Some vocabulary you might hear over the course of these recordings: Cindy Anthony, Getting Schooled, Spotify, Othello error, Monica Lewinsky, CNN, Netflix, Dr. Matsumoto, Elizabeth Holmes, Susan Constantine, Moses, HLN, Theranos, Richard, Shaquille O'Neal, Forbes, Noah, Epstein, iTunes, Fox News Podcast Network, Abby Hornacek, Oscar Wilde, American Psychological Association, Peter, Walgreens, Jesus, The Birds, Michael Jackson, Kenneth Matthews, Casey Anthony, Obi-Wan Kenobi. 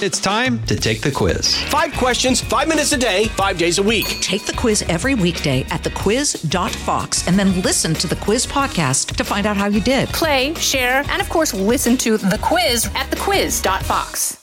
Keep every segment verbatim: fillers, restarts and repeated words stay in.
It's time to take the quiz. Five questions, five minutes a day, five days a week. Take the quiz every weekday at the quiz dot fox and then listen to the quiz podcast to find out how you did. Play, share, and of course, listen to the quiz at the quiz dot fox.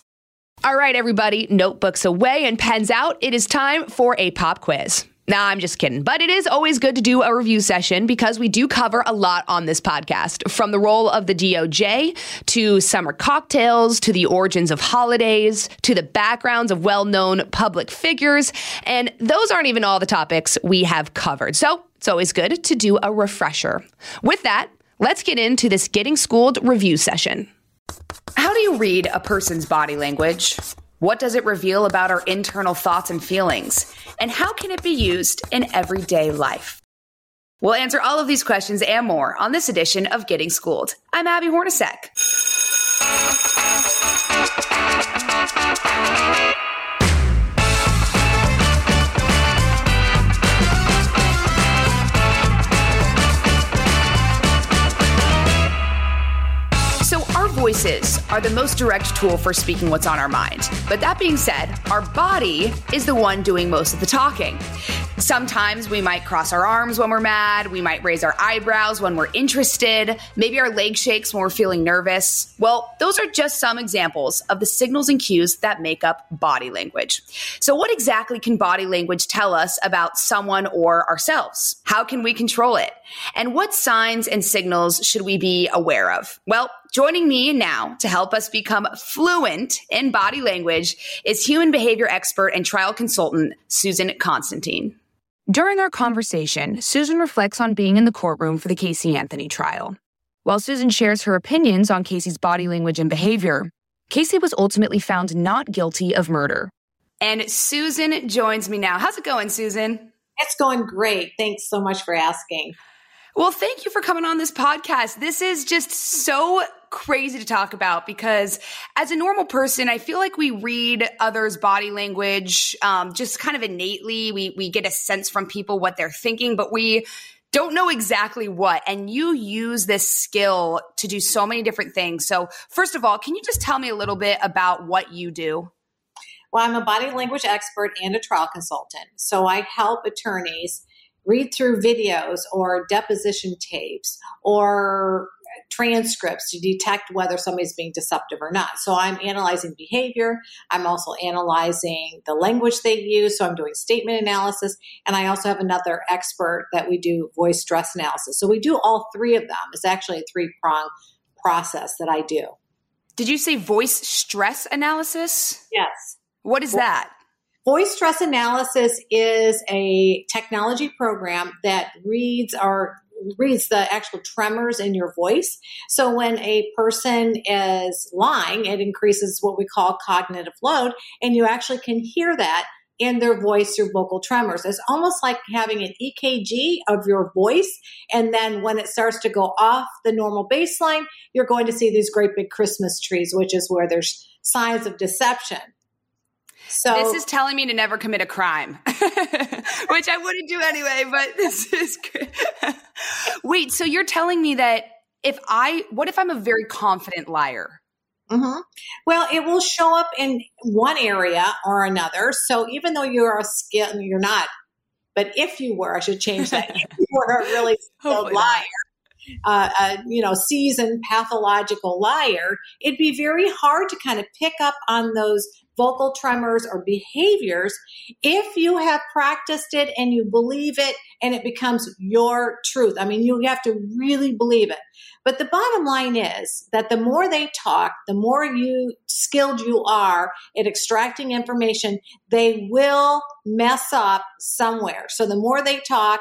All right, everybody, notebooks away and pens out. It is time for a pop quiz. Nah, I'm just kidding. But it is always good to do a review session because we do cover a lot on this podcast, from the role of the D O J to summer cocktails, to the origins of holidays, to the backgrounds of well-known public figures. And those aren't even all the topics we have covered. So it's always good to do a refresher. With that, let's get into this Getting Schooled review session. How do you read a person's body language? What does it reveal about our internal thoughts and feelings? And how can it be used in everyday life? We'll answer all of these questions and more on this edition of Getting Schooled. I'm Abby Hornacek. Voices are the most direct tool for speaking what's on our mind. But that being said, our body is the one doing most of the talking. Sometimes we might cross our arms when we're mad. We might raise our eyebrows when we're interested. Maybe our leg shakes when we're feeling nervous. Well, those are just some examples of the signals and cues that make up body language. So what exactly can body language tell us about someone or ourselves? How can we control it? And what signs and signals should we be aware of? Well, joining me now to help us become fluent in body language is human behavior expert and trial consultant, Susan Constantine. During our conversation, Susan reflects on being in the courtroom for the Casey Anthony trial. While Susan shares her opinions on Casey's body language and behavior, Casey was ultimately found not guilty of murder. And Susan joins me now. How's it going, Susan? It's going great. Thanks so much for asking. Well, thank you for coming on this podcast. This is just so crazy to talk about because as a normal person, I feel like we read others' body language um, just kind of innately. We we get a sense from people what they're thinking, but we don't know exactly what. And you use this skill to do so many different things. So first of all, can you just tell me a little bit about what you do? Well, I'm a body language expert and a trial consultant. So I help attorneys read through videos or deposition tapes or transcripts to detect whether somebody's being deceptive or not. So I'm analyzing behavior. I'm also analyzing the language they use. So I'm doing statement analysis. And I also have another expert that we do voice stress analysis. So we do all three of them. It's actually a three-prong process that I do. Did you say voice stress analysis? Yes. What is that? Voice stress analysis is a technology program that reads our reads the actual tremors in your voice. So when a person is lying, it increases what we call cognitive load, and you actually can hear that in their voice through vocal tremors. It's almost like having an E K G of your voice, and then when it starts to go off the normal baseline, you're going to see these great big Christmas trees, which is where there's signs of deception. So this is telling me to never commit a crime, which I wouldn't do anyway, but this is good. Wait, so you're telling me that if I, what if I'm a very confident liar? Mm-hmm. Well, it will show up in one area or another. So even though you're a skill, you're not, but if you were, I should change that. If you were a really skilled liar, Uh, a you know, seasoned pathological liar, it'd be very hard to kind of pick up on those vocal tremors or behaviors if you have practiced it and you believe it and it becomes your truth. I mean, you have to really believe it. But the bottom line is that the more they talk, the more you skilled you are at extracting information, they will mess up somewhere. So the more they talk,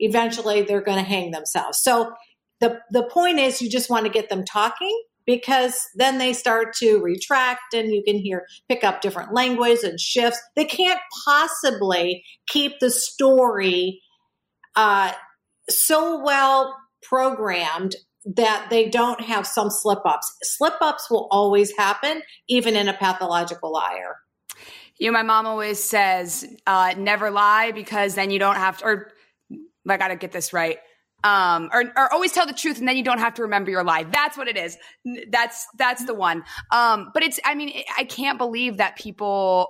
eventually they're going to hang themselves. So The the point is you just want to get them talking because then they start to retract and you can hear, pick up different language and shifts. They can't possibly keep the story uh, so well programmed that they don't have some slip-ups. Slip-ups will always happen, even in a pathological liar. You know, my mom always says, uh, never lie because then you don't have to, or I got to get this right. Um, or, or always tell the truth and then you don't have to remember your lie. That's what it is. That's, that's the one. Um, but it's, I mean, I can't believe that people,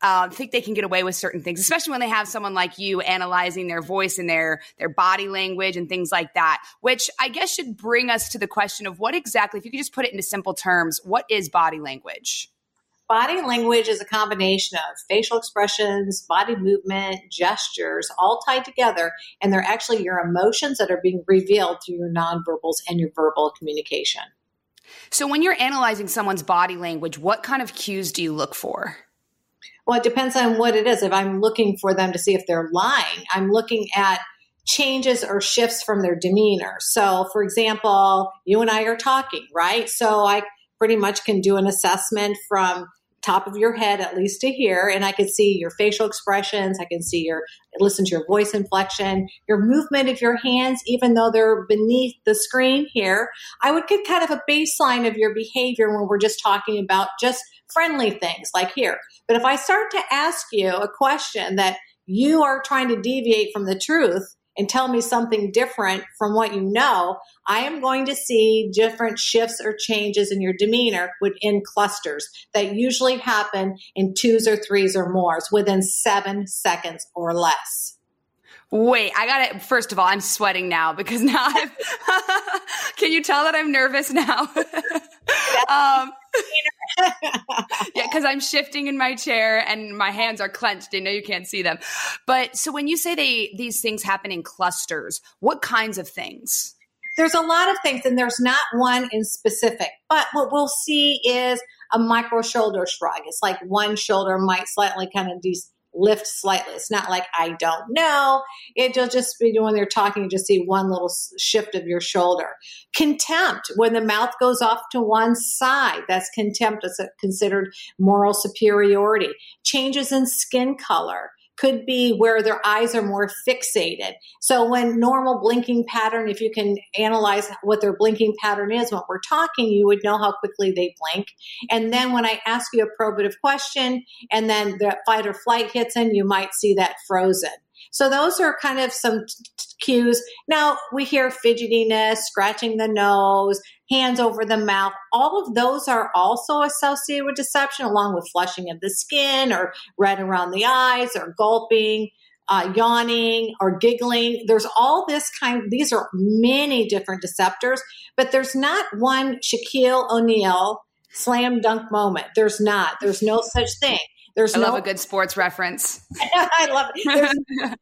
uh, think they can get away with certain things, especially when they have someone like you analyzing their voice and their, their body language and things like that, which I guess should bring us to the question of what exactly, if you could just put it into simple terms, what is body language? Body language is a combination of facial expressions, body movement, gestures, all tied together. And they're actually your emotions that are being revealed through your nonverbals and your verbal communication. So when you're analyzing someone's body language, what kind of cues do you look for? Well, it depends on what it is. If I'm looking for them to see if they're lying, I'm looking at changes or shifts from their demeanor. So for example, you and I are talking, right? So I pretty much can do an assessment from top of your head, at least to here. And I can see your facial expressions. I can see your, listen to your voice inflection, your movement of your hands, even though they're beneath the screen here. I would get kind of a baseline of your behavior when we're just talking about just friendly things like here. But if I start to ask you a question that you are trying to deviate from the truth and tell me something different from what you know, I am going to see different shifts or changes in your demeanor within clusters that usually happen in twos or threes or more within seven seconds or less. Wait, I got it. First of all, I'm sweating now because now I've, can you tell that I'm nervous now? um, yeah, because I'm shifting in my chair and my hands are clenched. I know you can't see them. But so when you say they, these things happen in clusters, what kinds of things? There's a lot of things and there's not one in specific, but what we'll see is a micro shoulder shrug. It's like one shoulder might slightly kind of de- lift slightly. It's not like, I don't know. It'll just be when they're talking, you just see one little shift of your shoulder. Contempt, when the mouth goes off to one side, that's contempt. It's considered moral superiority. Changes in skin color. Could be where their eyes are more fixated. So when normal blinking pattern, if you can analyze what their blinking pattern is when we're talking, you would know how quickly they blink. And then when I ask you a probative question and then the fight or flight hits in, you might see that frozen. So those are kind of some t- t- cues. Now we hear fidgetiness, scratching the nose, hands over the mouth. All of those are also associated with deception, along with flushing of the skin or red around the eyes or gulping, uh, yawning or giggling. There's all this kind, these are many different deceptors, but there's not one Shaquille O'Neal slam dunk moment. There's not, there's no such thing. There's I no, love a good sports reference. I love it. That's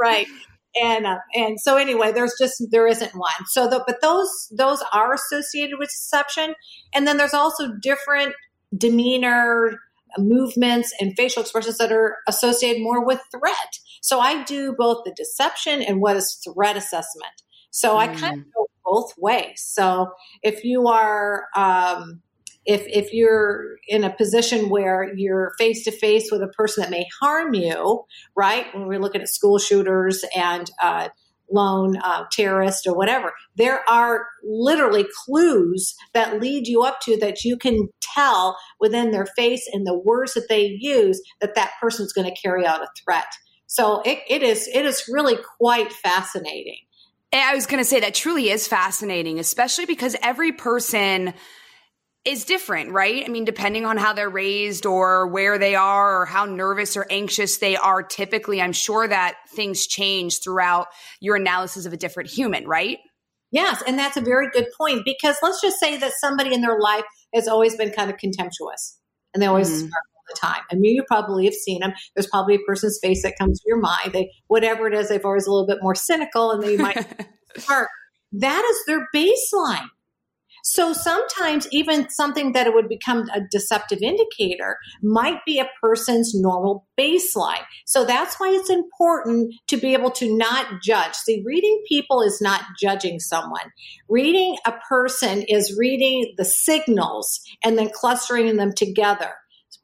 right. And, uh, and so anyway, there's just, there isn't one. So, the, but those, those are associated with deception. And then there's also different demeanor movements and facial expressions that are associated more with threat. So I do both the deception and what is threat assessment. So mm. I kind of go both ways. So if you are, um, If if you're in a position where you're face-to-face with a person that may harm you, right, when we're looking at school shooters and uh, lone uh, terrorists or whatever, there are literally clues that lead you up to that you can tell within their face and the words that they use that that person's going to carry out a threat. So it, it is it is really quite fascinating. And I was going to say that truly is fascinating, especially because every person – is different, right? I mean, depending on how they're raised or where they are or how nervous or anxious they are typically, I'm sure that things change throughout your analysis of a different human, right? Yes. And that's a very good point because let's just say that somebody in their life has always been kind of contemptuous and they always mm-hmm. smirk all the time. I mean, you probably have seen them. There's probably a person's face that comes to your mind. They, whatever it is, they've always a little bit more cynical and they might smirk. That is their baseline. So sometimes even something that it would become a deceptive indicator might be a person's normal baseline. So that's why it's important to be able to not judge. See, reading people is not judging someone. Reading a person is reading the signals and then clustering them together,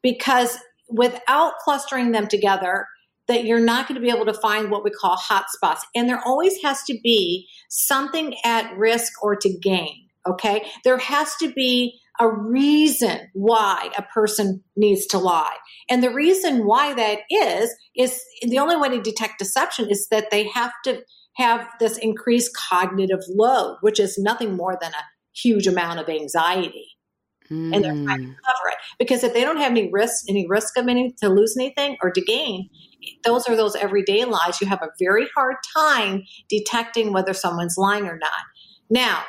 because without clustering them together, that you're not going to be able to find what we call hotspots. And there always has to be something at risk or to gain. Okay, there has to be a reason why a person needs to lie. And the reason why that is, is the only way to detect deception is that they have to have this increased cognitive load, which is nothing more than a huge amount of anxiety. Mm. And they're trying to cover it. Because if they don't have any risk, any risk of any to lose anything or to gain, those are those everyday lies. You have a very hard time detecting whether someone's lying or not. Now,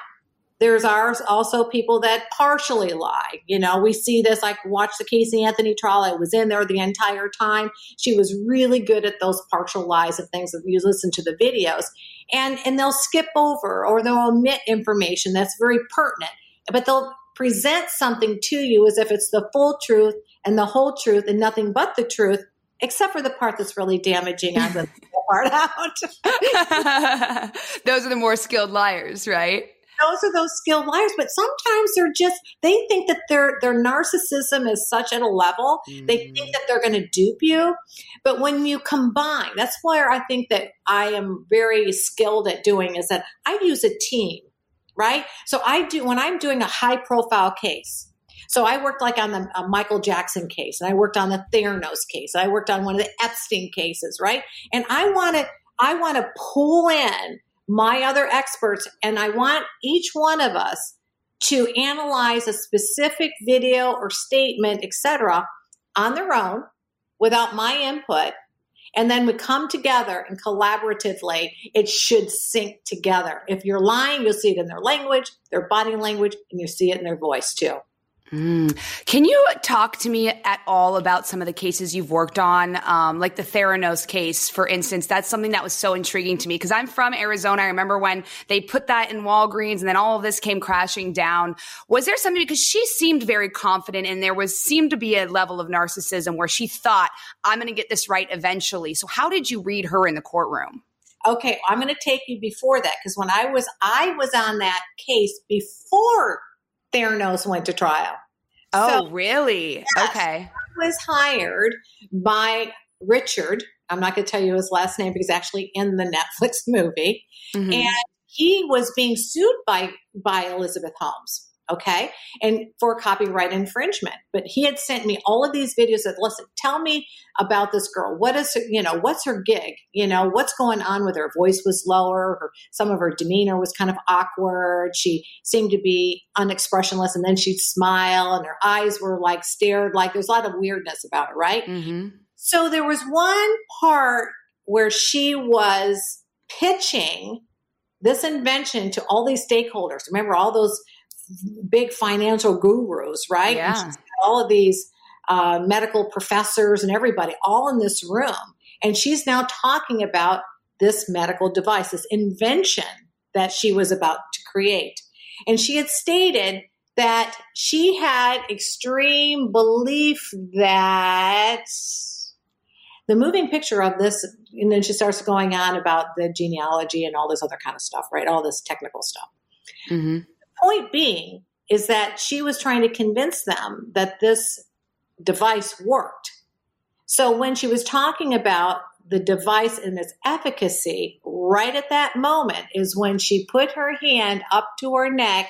there's ours also people that partially lie. You know, we see this, like watch the Casey Anthony trial. I was in there the entire time. She was really good at those partial lies and things if you listen to the videos. And and they'll skip over or they'll omit information that's very pertinent, but they'll present something to you as if it's the full truth and the whole truth and nothing but the truth, except for the part that's really damaging. I'm going to leave that part out. Those are the more skilled liars, right? Those are those skilled liars, but sometimes they're just, they think that their their narcissism is such at a level, mm. they think that they're going to dupe you. But when you combine, that's where I think that I am very skilled at doing is that I use a team, right? So I do, when I'm doing a high profile case, so I worked like on the uh, Michael Jackson case, and I worked on the Theranos case, and I worked on one of the Epstein cases, right? And I want to, I want to pull in my other experts, and I want each one of us to analyze a specific video or statement, et cetera, on their own without my input. And then we come together and collaboratively, it should sync together. If you're lying, you'll see it in their language, their body language, and you see it in their voice too. Mm. Can you talk to me at all about some of the cases you've worked on, um, like the Theranos case, for instance? That's something that was so intriguing to me because I'm from Arizona. I remember when they put that in Walgreens and then all of this came crashing down. Was there something, because she seemed very confident and there was seemed to be a level of narcissism where she thought, I'm going to get this right eventually. So how did you read her in the courtroom? Okay, I'm going to take you before that because when I was, I was on that case before Theranos went to trial. Oh, so, really? Yes, okay. I was hired by Richard. I'm not going to tell you his last name because it's actually in the Netflix movie. Mm-hmm. And he was being sued by, by Elizabeth Holmes, okay, and for copyright infringement. But he had sent me all of these videos that, listen, tell me about this girl. What is, her, you know, what's her gig? You know, what's going on with her? Her voice was lower. Her, some of her demeanor was kind of awkward. She seemed to be unexpressionless, and then she'd smile, and her eyes were like stared. Like there's a lot of weirdness about her, right? Mm-hmm. So there was one part where she was pitching this invention to all these stakeholders. Remember all those big financial gurus, right? Yeah. And all of these uh, medical professors and everybody all in this room. And she's now talking about this medical device, this invention that she was about to create. And she had stated that she had extreme belief that the moving picture of this, and then she starts going on about the genealogy and all this other kind of stuff, right? All this technical stuff. Mm-hmm. Point being is that she was trying to convince them that this device worked. So when she was talking about the device and its efficacy, right at that moment is when she put her hand up to her neck,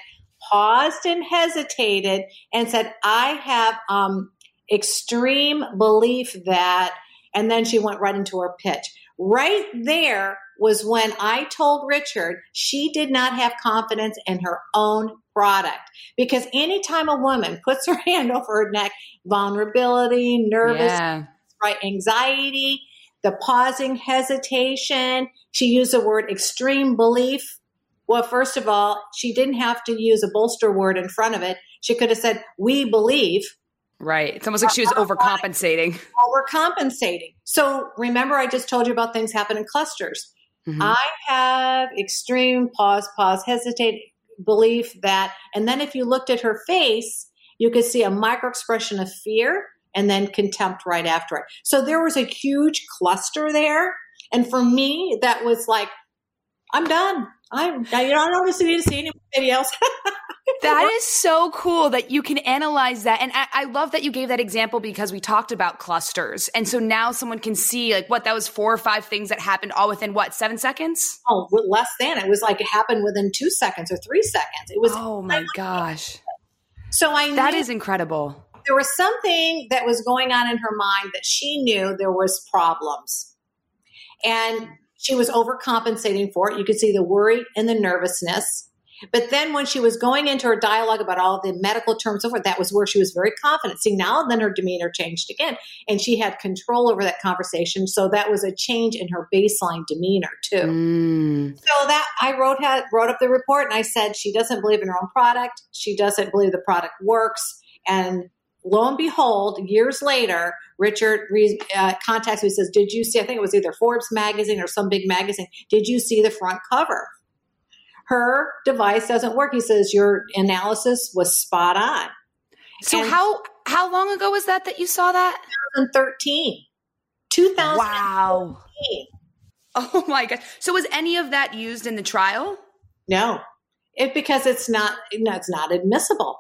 paused and hesitated, and said, I have um, extreme belief that, and then she went right into her pitch. Right there was when I told Richard she did not have confidence in her own product. Because anytime a woman puts her hand over her neck, vulnerability, nervous, yeah. right, anxiety, the pausing, hesitation, she used the word extreme belief. Well, first of all, she didn't have to use a bolster word in front of it. She could have said, we believe. Right. It's almost like she was overcompensating. Overcompensating. So remember, I just told you about things happen in clusters. Mm-hmm. I have extreme pause, pause, hesitate, belief that. And then if you looked at her face, you could see a micro expression of fear and then contempt right after it. So there was a huge cluster there. And for me, that was like, I'm done. I'm, I don't honestly need to see anybody else. That is so cool that you can analyze that. And I, I love that you gave that example because we talked about clusters. And so now someone can see like what that was four or five things that happened all within what, seven seconds? Oh, less than. It was like it happened within two seconds or three seconds. It was. Oh my gosh. So I knew that is incredible. There was something that was going on in her mind that she knew there was problems. And she was overcompensating for it. You could see the worry and the nervousness. But then when she was going into her dialogue about all the medical terms over, that was where she was very confident. See, now then her demeanor changed again, and she had control over that conversation. So that was a change in her baseline demeanor too. Mm. So that I wrote, had, wrote up the report, and I said, she doesn't believe in her own product. She doesn't believe the product works. And lo and behold, years later, Richard re- uh, contacts me and says, did you see, I think it was either Forbes magazine or some big magazine, did you see the front cover? Her device doesn't work. He says, your analysis was spot on. So and how how long ago was that that you saw that? twenty thirteen. two thousand thirteen. Wow. Oh, my God. So was any of that used in the trial? No, it, because it's not, no, it's not admissible.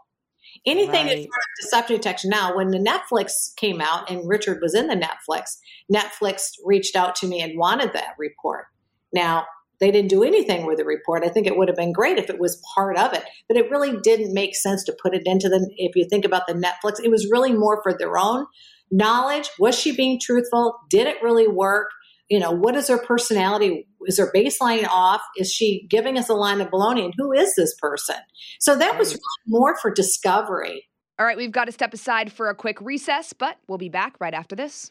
Anything right. That's part of deception detection. Now, when the Netflix came out and Richard was in the Netflix, Netflix reached out to me and wanted that report. Now, they didn't do anything with the report. I think it would have been great if it was part of it, but it really didn't make sense to put it into the, if you think about the Netflix, it was really more for their own knowledge. Was she being truthful? Did it really work? You know, what is her personality? Is her baseline off? Is she giving us a line of baloney? And who is this person? So that was really more for discovery. All right, we've got to step aside for a quick recess, but we'll be back right after this.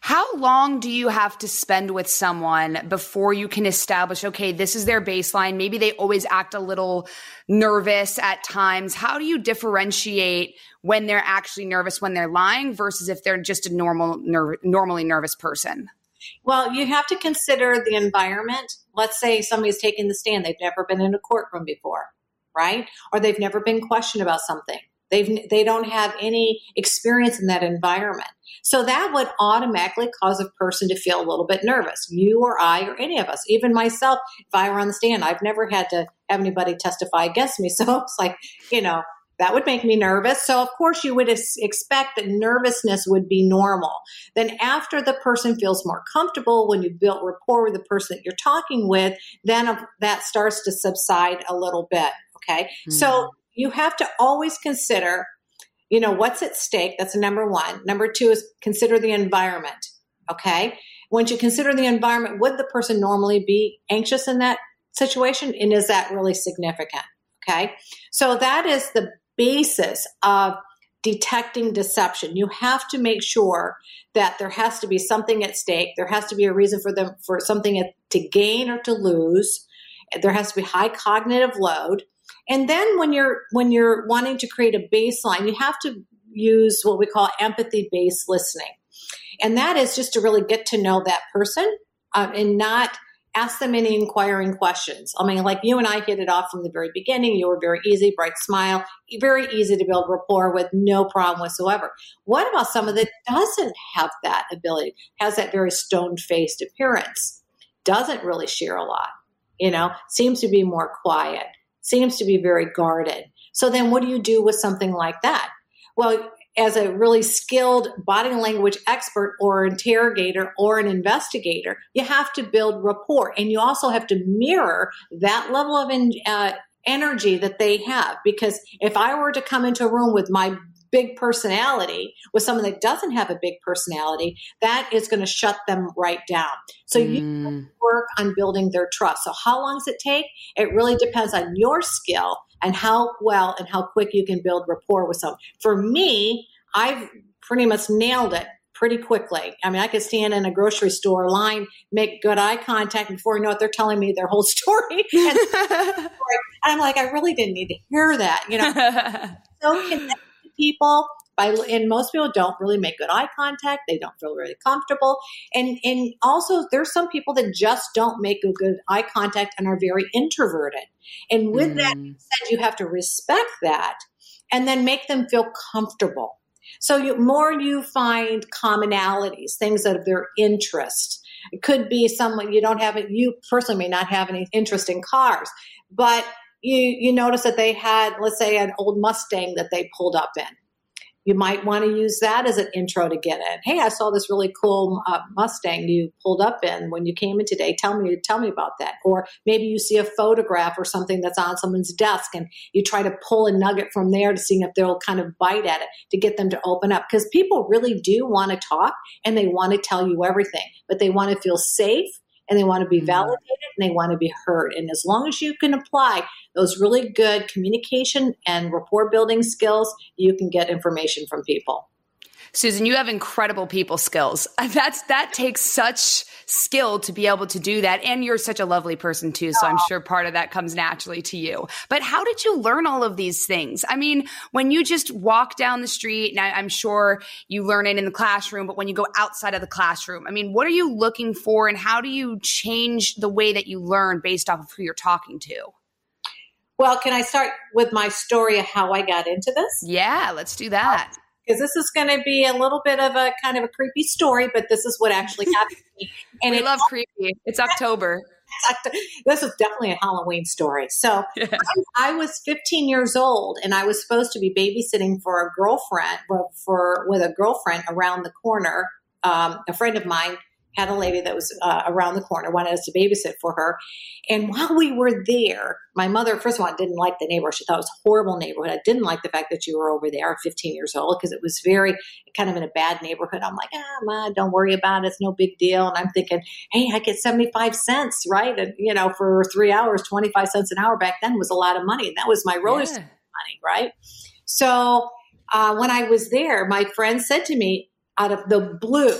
How long do you have to spend with someone before you can establish, okay, this is their baseline? Maybe they always act a little nervous at times. How do you differentiate when they're actually nervous, when they're lying, versus if they're just a normal, ner- normally nervous person? Well, you have to consider the environment. Let's say somebody's taking the stand. They've never been in a courtroom before, right? Or they've never been questioned about something. They've, they don't have any experience in that environment. So that would automatically cause a person to feel a little bit nervous, you or I or any of us. Even myself, if I were on the stand, I've never had to have anybody testify against me. So it's like, you know, that would make me nervous. So of course you would expect that nervousness would be normal. Then after the person feels more comfortable, when you've built rapport with the person that you're talking with, then that starts to subside a little bit, okay? Mm-hmm. So you have to always consider, you know, what's at stake. That's number one. Number two is consider the environment, okay? Once you consider the environment, would the person normally be anxious in that situation? And is that really significant, okay? So that is the basis of detecting deception. You have to make sure that there has to be something at stake. There has to be a reason for them, for something to gain or to lose. There has to be high cognitive load. And then when you're when you're wanting to create a baseline, you have to use what we call empathy-based listening. And that is just to really get to know that person um, and not ask them any inquiring questions. I mean, like you and I hit it off from the very beginning. You were very easy, bright smile, very easy to build rapport with, no problem whatsoever. What about someone that doesn't have that ability, has that very stone-faced appearance, doesn't really share a lot, you know, seems to be more quiet, seems to be very guarded. So then what do you do with something like that? Well, as a really skilled body language expert or interrogator or an investigator, you have to build rapport. And you also have to mirror that level of in, uh, energy that they have. Because if I were to come into a room with my big personality, with someone that doesn't have a big personality, that is going to shut them right down. So mm. you have to work on building their trust. So how long does it take? It really depends on your skill and how well and how quick you can build rapport with someone. For me, I've pretty much nailed it pretty quickly. I mean, I could stand in a grocery store line, make good eye contact, and before you know it, they're telling me their whole story. And I'm like, I really didn't need to hear that. You know, so connected. People by and most people don't really make good eye contact. They don't feel really comfortable, and and also there's some people that just don't make a good eye contact and are very introverted. And with mm. that said, you have to respect that, and then make them feel comfortable. So you, more you find commonalities, things that are their interest. It could be someone you don't have. You personally may not have any interest in cars, but You, you notice that they had, let's say, an old Mustang that they pulled up in. You might want to use that as an intro to get in. Hey, I saw this really cool uh, Mustang you pulled up in when you came in today. Tell me, tell me about that. Or maybe you see a photograph or something that's on someone's desk and you try to pull a nugget from there to see if they'll kind of bite at it to get them to open up. Because people really do want to talk and they want to tell you everything, but they want to feel safe and they want to be validated and they want to be heard. And as long as you can apply those really good communication and rapport building skills, you can get information from people. Susan, you have incredible people skills. That's, that takes such skill to be able to do that. And you're such a lovely person too. So I'm sure part of that comes naturally to you. But how did you learn all of these things? I mean, when you just walk down the street, and I, I'm sure you learn it in the classroom, but when you go outside of the classroom, I mean, what are you looking for and how do you change the way that you learn based off of who you're talking to? Well, can I start with my story of how I got into this? Yeah, let's do that. Oh. Because this is going to be a little bit of a kind of a creepy story, but this is what actually happened to me. And we it love creepy. It's October. This is definitely a Halloween story. So yeah. I, I was fifteen years old, and I was supposed to be babysitting for a girlfriend, for with a girlfriend around the corner. Um, a friend of mine had a lady that was uh, around the corner, wanted us to babysit for her. And while we were there, my mother, first of all, didn't like the neighborhood. She thought it was a horrible neighborhood. I didn't like the fact that you were over there fifteen years old because it was very kind of in a bad neighborhood. I'm like, ah, Ma, don't worry about it. It's no big deal. And I'm thinking, hey, I get seventy-five cents, right? And, you know, for three hours, twenty-five cents an hour back then was a lot of money. And that was my roller yeah. money, right? So uh, when I was there, my friend said to me out of the blue,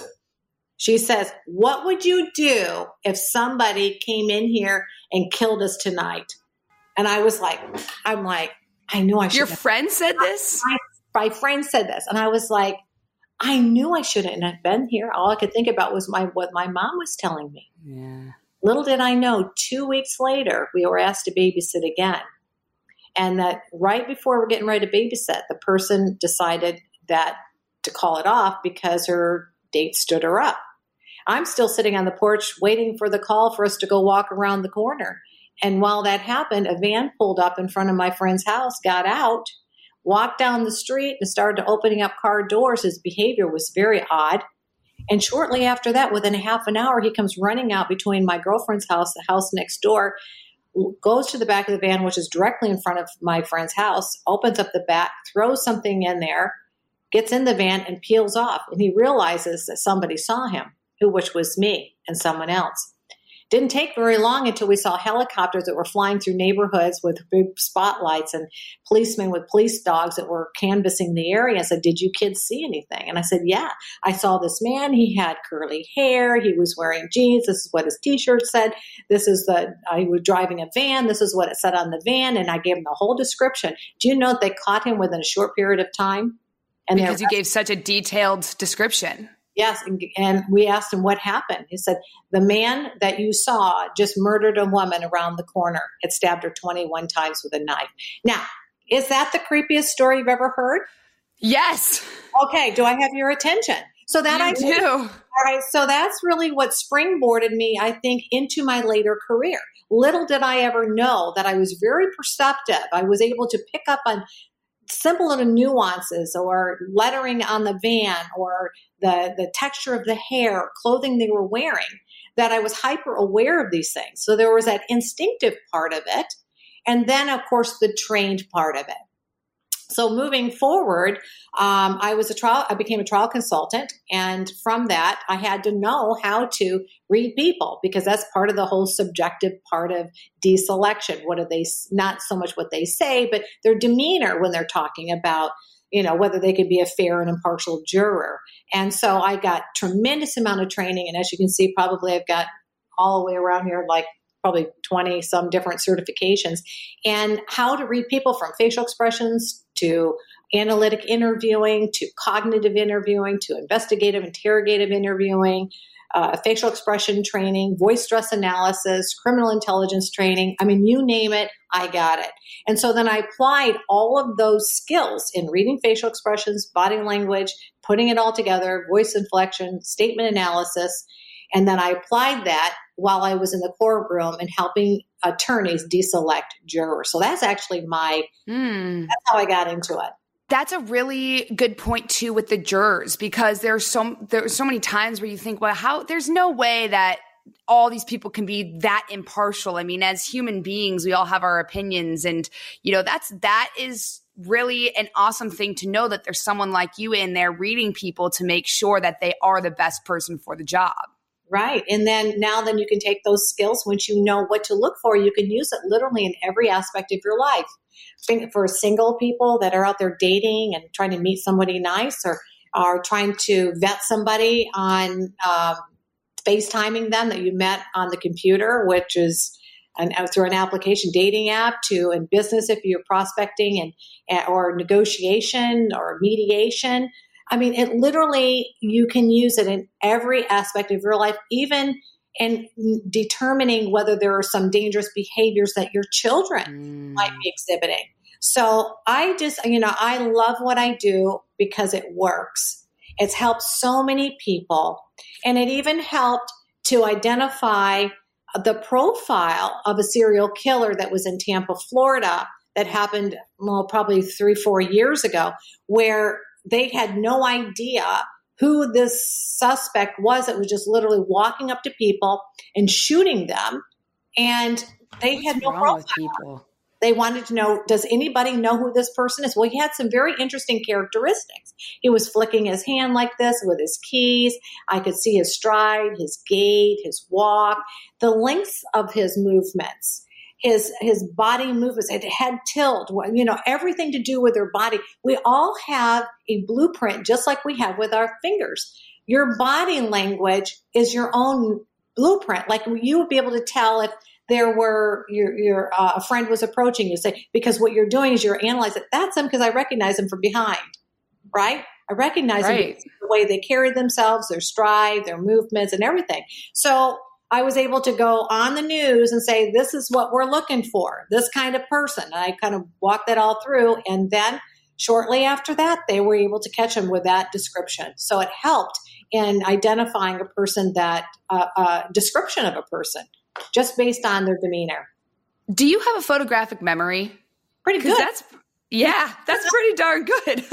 she says, what would you do if somebody came in here and killed us tonight? And I was like, I'm like, I knew I should. Your friend said this? My, my friend said this. And I was like, I knew I shouldn't have been here. All I could think about was my what my mom was telling me. Yeah. Little did I know, two weeks later, we were asked to babysit again. And that right before we're getting ready to babysit, the person decided that to call it off because her date stood her up. I'm still sitting on the porch waiting for the call for us to go walk around the corner. And while that happened, a van pulled up in front of my friend's house, got out, walked down the street, and started opening up car doors. His behavior was very odd. And shortly after that, within a half an hour, he comes running out between my girlfriend's house, the house next door, goes to the back of the van, which is directly in front of my friend's house, opens up the back, throws something in there, gets in the van and peels off. And he realizes that somebody saw him, who which was me and someone else. Didn't take very long until we saw helicopters that were flying through neighborhoods with big spotlights and policemen with police dogs that were canvassing the area. I said, did you kids see anything? And I said, yeah, I saw this man. He had curly hair. He was wearing jeans. This is what his T-shirt said. This is the, I was driving a van. This is what it said on the van. And I gave him the whole description. Do you know they caught him within a short period of time? And because you gave such a detailed description. Yes. And, and we asked him what happened. He said, the man that you saw just murdered a woman around the corner. Had stabbed her twenty-one times with a knife. Now, is that the creepiest story you've ever heard? Yes. Okay. Do I have your attention? So that I do. All right. So that's really what springboarded me, I think, into my later career. Little did I ever know that I was very perceptive. I was able to pick up on simple little nuances or lettering on the van or the, the texture of the hair, or clothing they were wearing, that I was hyper aware of these things. So there was that instinctive part of it. And then, of course, the trained part of it. So moving forward, um, I was a trial, I became a trial consultant. And from that, I had to know how to read people because that's part of the whole subjective part of deselection. What are they, not so much what they say, but their demeanor when they're talking about, you know, whether they could be a fair and impartial juror. And so I got tremendous amount of training. And as you can see, probably I've got all the way around here, like probably twenty some different certifications, and how to read people from facial expressions to analytic interviewing, to cognitive interviewing, to investigative, interrogative interviewing, uh, facial expression training, voice stress analysis, criminal intelligence training. I mean, you name it, I got it. And so then I applied all of those skills in reading facial expressions, body language, putting it all together, voice inflection, statement analysis. And then I applied that while I was in the courtroom and helping attorneys deselect jurors. So that's actually my, mm. that's how I got into it. That's a really good point too with the jurors, because there's so there's so many times where you think, well, how there's no way that all these people can be that impartial. I mean, as human beings, we all have our opinions, and you know, that's that is really an awesome thing to know that there's someone like you in there reading people to make sure that they are the best person for the job. Right. And then now then you can take those skills once you know what to look for. You can use it literally in every aspect of your life. Think for single people that are out there dating and trying to meet somebody nice, or are trying to vet somebody on um, FaceTiming them that you met on the computer, which is an, through an application dating app, to in business if you're prospecting and or negotiation or mediation. I mean, it literally, you can use it in every aspect of your life, even in determining whether there are some dangerous behaviors that your children mm. might be exhibiting. So I just, you know, I love what I do because it works. It's helped so many people. And it even helped to identify the profile of a serial killer that was in Tampa, Florida, that happened, well, probably three, four years ago, where they had no idea who this suspect was. It was just literally walking up to people and shooting them. And they What's had no problem with people. They wanted to know, does anybody know who this person is? Well, he had some very interesting characteristics. He was flicking his hand like this with his keys. I could see his stride, his gait, his walk, the lengths of his movements. His his body movements, it head tilt, you know, everything to do with their body. We all have a blueprint, just like we have with our fingers. Your body language is your own blueprint. Like you would be able to tell if there were your your uh, a friend was approaching you, say, because what you're doing is you're analyzing. That's them because I recognize them from behind, right? I recognize right. them the way they carry themselves, their stride, their movements, and everything. So I was able to go on the news and say, this is what we're looking for, this kind of person. And I kind of walked that all through. And then shortly after that, they were able to catch him with that description. So it helped in identifying a person, that uh, uh, description of a person, just based on their demeanor. Do you have a photographic memory? Pretty good. That's, yeah, that's pretty darn good.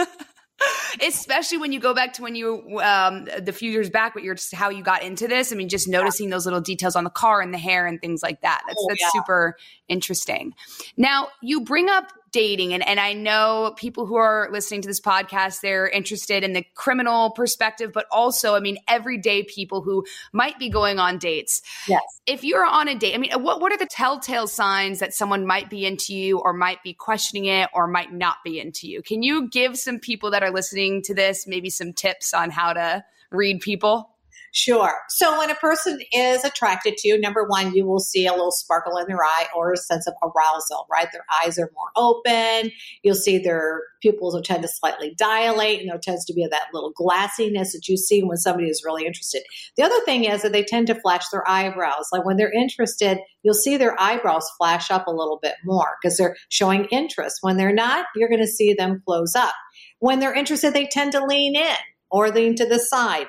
Especially when you go back to when you, um, the few years back, what you're just how you got into this. I mean, just noticing those little details on the car and the hair and things like that. That's, oh, that's yeah. super interesting. Now, you bring up dating, and, and I know people who are listening to this podcast, they're interested in the criminal perspective, but also, I mean, everyday people who might be going on dates. Yes. If you're on a date, I mean, what, what are the telltale signs that someone might be into you, or might be questioning it, or might not be into you? Can you give some people that are listening to this maybe some tips on how to read people? Sure. So when a person is attracted to you, number one, you will see a little sparkle in their eye or a sense of arousal, right? Their eyes are more open. You'll see their pupils will tend to slightly dilate, and there tends to be that little glassiness that you see when somebody is really interested. The other thing is that they tend to flash their eyebrows. Like when they're interested, you'll see their eyebrows flash up a little bit more because they're showing interest. When they're not, you're going to see them close up. When they're interested, they tend to lean in or lean to the side.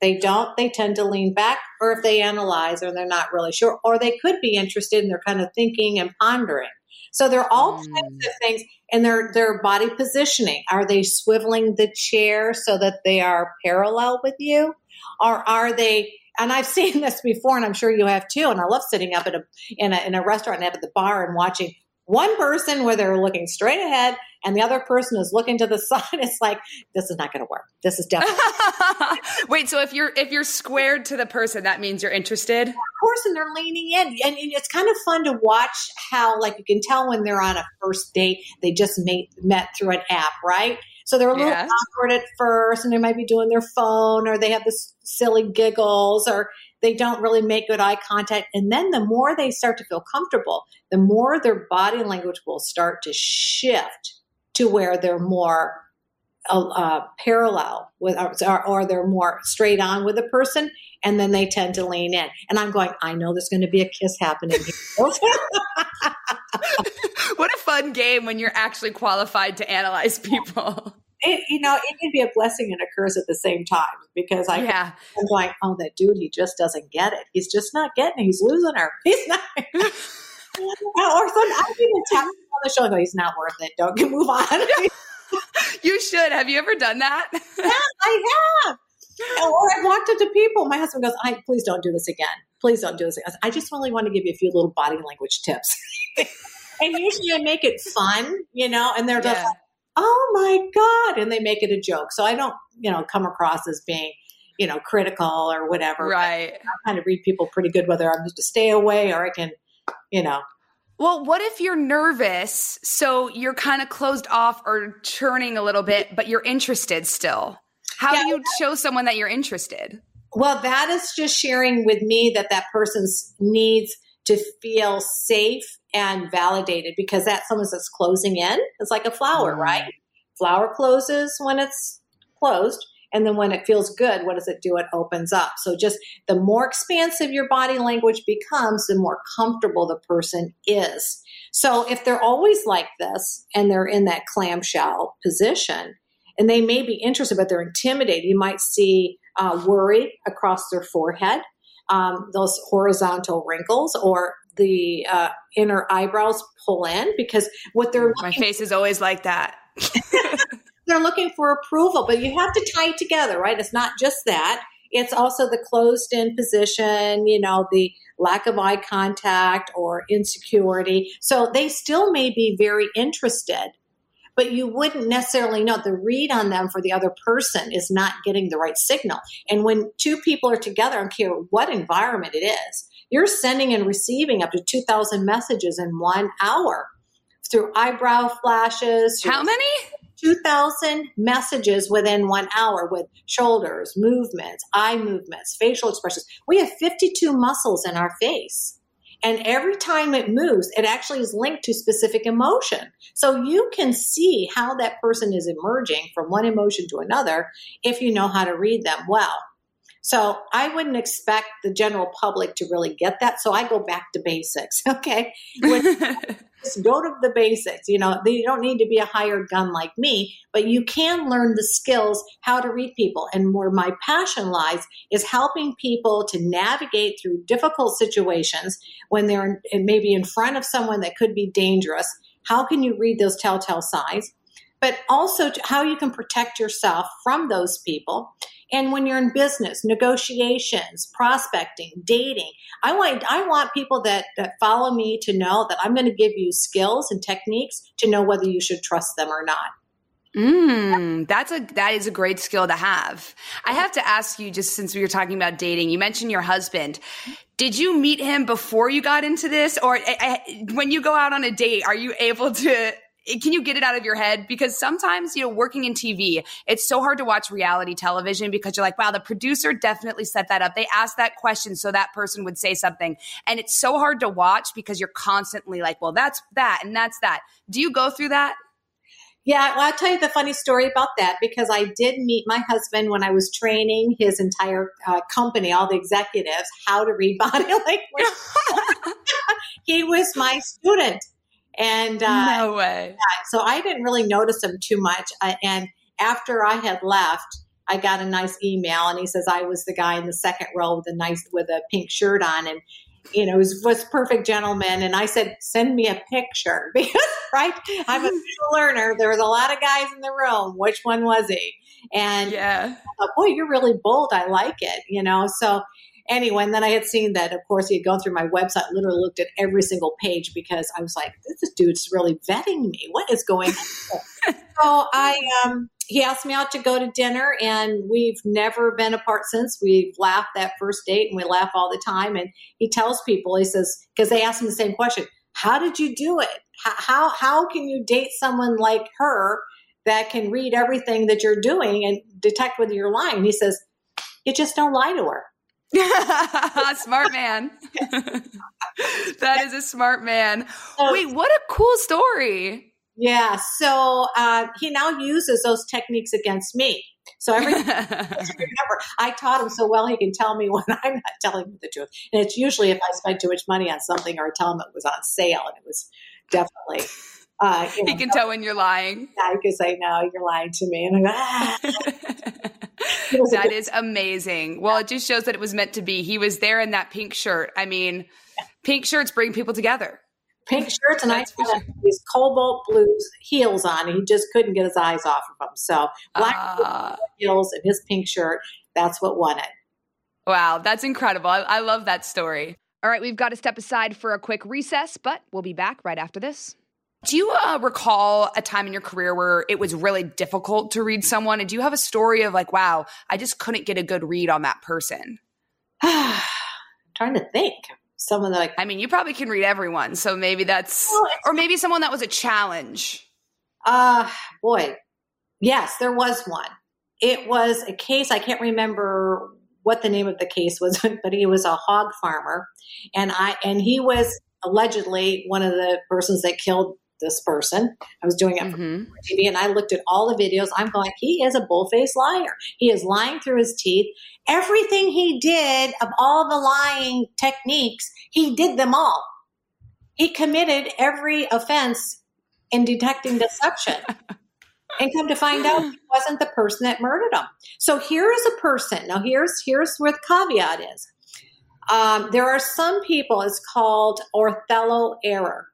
They don't, they tend to lean back, or if they analyze or they're not really sure, or they could be interested and they're kind of thinking and pondering. So they're all mm. kinds of things, and their, their body positioning. Are they swiveling the chair so that they are parallel with you? Or are they, and I've seen this before, and I'm sure you have too, and I love sitting up at a, in a, in a restaurant and up at the bar and watching one person where they're looking straight ahead and the other person is looking to the side. It's like, this is not going to work. This is definitely. Wait, so if you're, if you're squared to the person, that means you're interested? Of course. And they're leaning in, and, and it's kind of fun to watch how, like, you can tell when they're on a first date, they just made, met through an app, right? So they're a little yeah. awkward at first, and they might be doing their phone, or they have this silly giggles, or they don't really make good eye contact. And then the more they start to feel comfortable, the more their body language will start to shift to where they're more uh, parallel with, or, or they're more straight on with the person. And then they tend to lean in. And I'm going, I know there's going to be a kiss happening. What a fun game when you're actually qualified to analyze people. It, you know, it can be a blessing and a curse at the same time, because I, yeah. I'm like, oh, that dude, he just doesn't get it. He's just not getting it. He's losing her. He's not. Or some, I've even tapped him on the shoulder. He's not worth it. Don't move on. You should. Have you ever done that? Yeah, I have. Or I've walked up to people. My husband goes, I please don't do this again. Please don't do this again. I just only want to give you a few little body language tips. And usually I make it fun, you know, and they're just yeah. like, oh my God. And they make it a joke. So I don't, you know, come across as being, you know, critical or whatever. Right. I kind of read people pretty good, whether I'm just to stay away or I can, you know. Well, what if you're nervous? So you're kind of closed off or churning a little bit, but you're interested still. How yeah, do you show someone that you're interested? Well, that is just sharing with me that that person needs to feel safe and validated, because that's someone that's closing in. It's like a flower, right? Flower closes when it's closed. And then when it feels good, what does it do? It opens up. So just the more expansive your body language becomes, the more comfortable the person is. So if they're always like this and they're in that clamshell position, and they may be interested, but they're intimidated, you might see uh, worry across their forehead, um, those horizontal wrinkles, or the uh, inner eyebrows pull in, because what they're looking My face for- is always like that. They're looking for approval, but you have to tie it together, right? It's not just that. It's also the closed-in position, you know, the lack of eye contact or insecurity. So they still may be very interested, but you wouldn't necessarily know. The read on them for the other person is not getting the right signal. And when two people are together, I don't care what environment it is, you're sending and receiving up to two thousand messages in one hour through eyebrow flashes. Through- How many? two thousand messages within one hour with shoulders, movements, eye movements, facial expressions. We have fifty-two muscles in our face. And every time it moves, it actually is linked to specific emotion. So you can see how that person is emerging from one emotion to another if you know how to read them well. So I wouldn't expect the general public to really get that. So I go back to basics. Okay. When, just go to the basics. You know, you don't need to be a hired gun like me, but you can learn the skills, how to read people. And where my passion lies is helping people to navigate through difficult situations when they're in, maybe in front of someone that could be dangerous. How can you read those telltale signs? But also to how you can protect yourself from those people. And when you're in business, negotiations, prospecting, dating, I want I want people that, that follow me to know that I'm going to give you skills and techniques to know whether you should trust them or not. Mm, that's a that is a great skill to have. I have to ask you, just since we were talking about dating, you mentioned your husband. Did you meet him before you got into this, or I, I, when you go out on a date, are you able to? Can you get it out of your head? Because sometimes, you know, working in T V, it's so hard to watch reality television because you're like, wow, the producer definitely set that up. They asked that question so that person would say something. And it's so hard to watch because you're constantly like, well, that's that and that's that. Do you go through that? Yeah, well, I'll tell you the funny story about that, because I did meet my husband when I was training his entire uh, company, all the executives, how to read body language. He was my student. And uh, no way. Yeah, so I didn't really notice him too much. I, and after I had left, I got a nice email, and he says I was the guy in the second row with a nice with a pink shirt on, and you know, it was, was perfect gentleman. And I said, send me a picture, because right, I'm a learner. There was a lot of guys in the room. Which one was he? And yeah, I thought, boy, you're really bold. I like it. You know, so. Anyway, and then I had seen that, of course, he had gone through my website, literally looked at every single page, because I was like, this dude's really vetting me. What is going on? So I, um, he asked me out to go to dinner, and we've never been apart since. We've laughed that first date, and we laugh all the time. And he tells people, he says, because they asked him the same question, how did you do it? How, how can you date someone like her that can read everything that you're doing and detect whether you're lying? And he says, you just don't lie to her. Smart man. That is a smart man. Wait, what a cool story. Yeah. So uh, he now uses those techniques against me. So every remember, I taught him so well he can tell me when I'm not telling him the truth. And it's usually if I spend too much money on something, or I tell him it was on sale, and it was definitely. Uh, you know, he can tell when you're lying. Yeah, he can say, no, you're lying to me. And I'm like, ah. That is amazing. Well, it just shows that it was meant to be. He was there in that pink shirt. I mean, yeah. Pink shirts bring people together. pink shirts, and I had these cobalt blue heels on, and he just couldn't get his eyes off of them. So black uh, heels and his pink shirt, that's what won it. Wow, that's incredible. I, I love that story. All right, we've got to step aside for a quick recess, but we'll be back right after this. Do you uh, recall a time in your career where it was really difficult to read someone? And do you have a story of like, wow, I just couldn't get a good read on that person? I'm trying to think. Someone that I, I mean, you probably can read everyone. So maybe that's, well, or maybe someone that was a challenge. Uh, boy. Yes, there was one. It was a case. I can't remember what the name of the case was, but he was a hog farmer. And I, and he was allegedly one of the persons that killed this person. I was doing it mm-hmm. for T V, and I looked at all the videos. I'm going, he is a bull-faced liar. He is lying through his teeth. Everything he did of all the lying techniques, he did them all. He committed every offense in detecting deception. And come to find out, he wasn't the person that murdered him. So here is a person. Now here's, here's where the caveat is. Um, there are some people, it's called Othello error.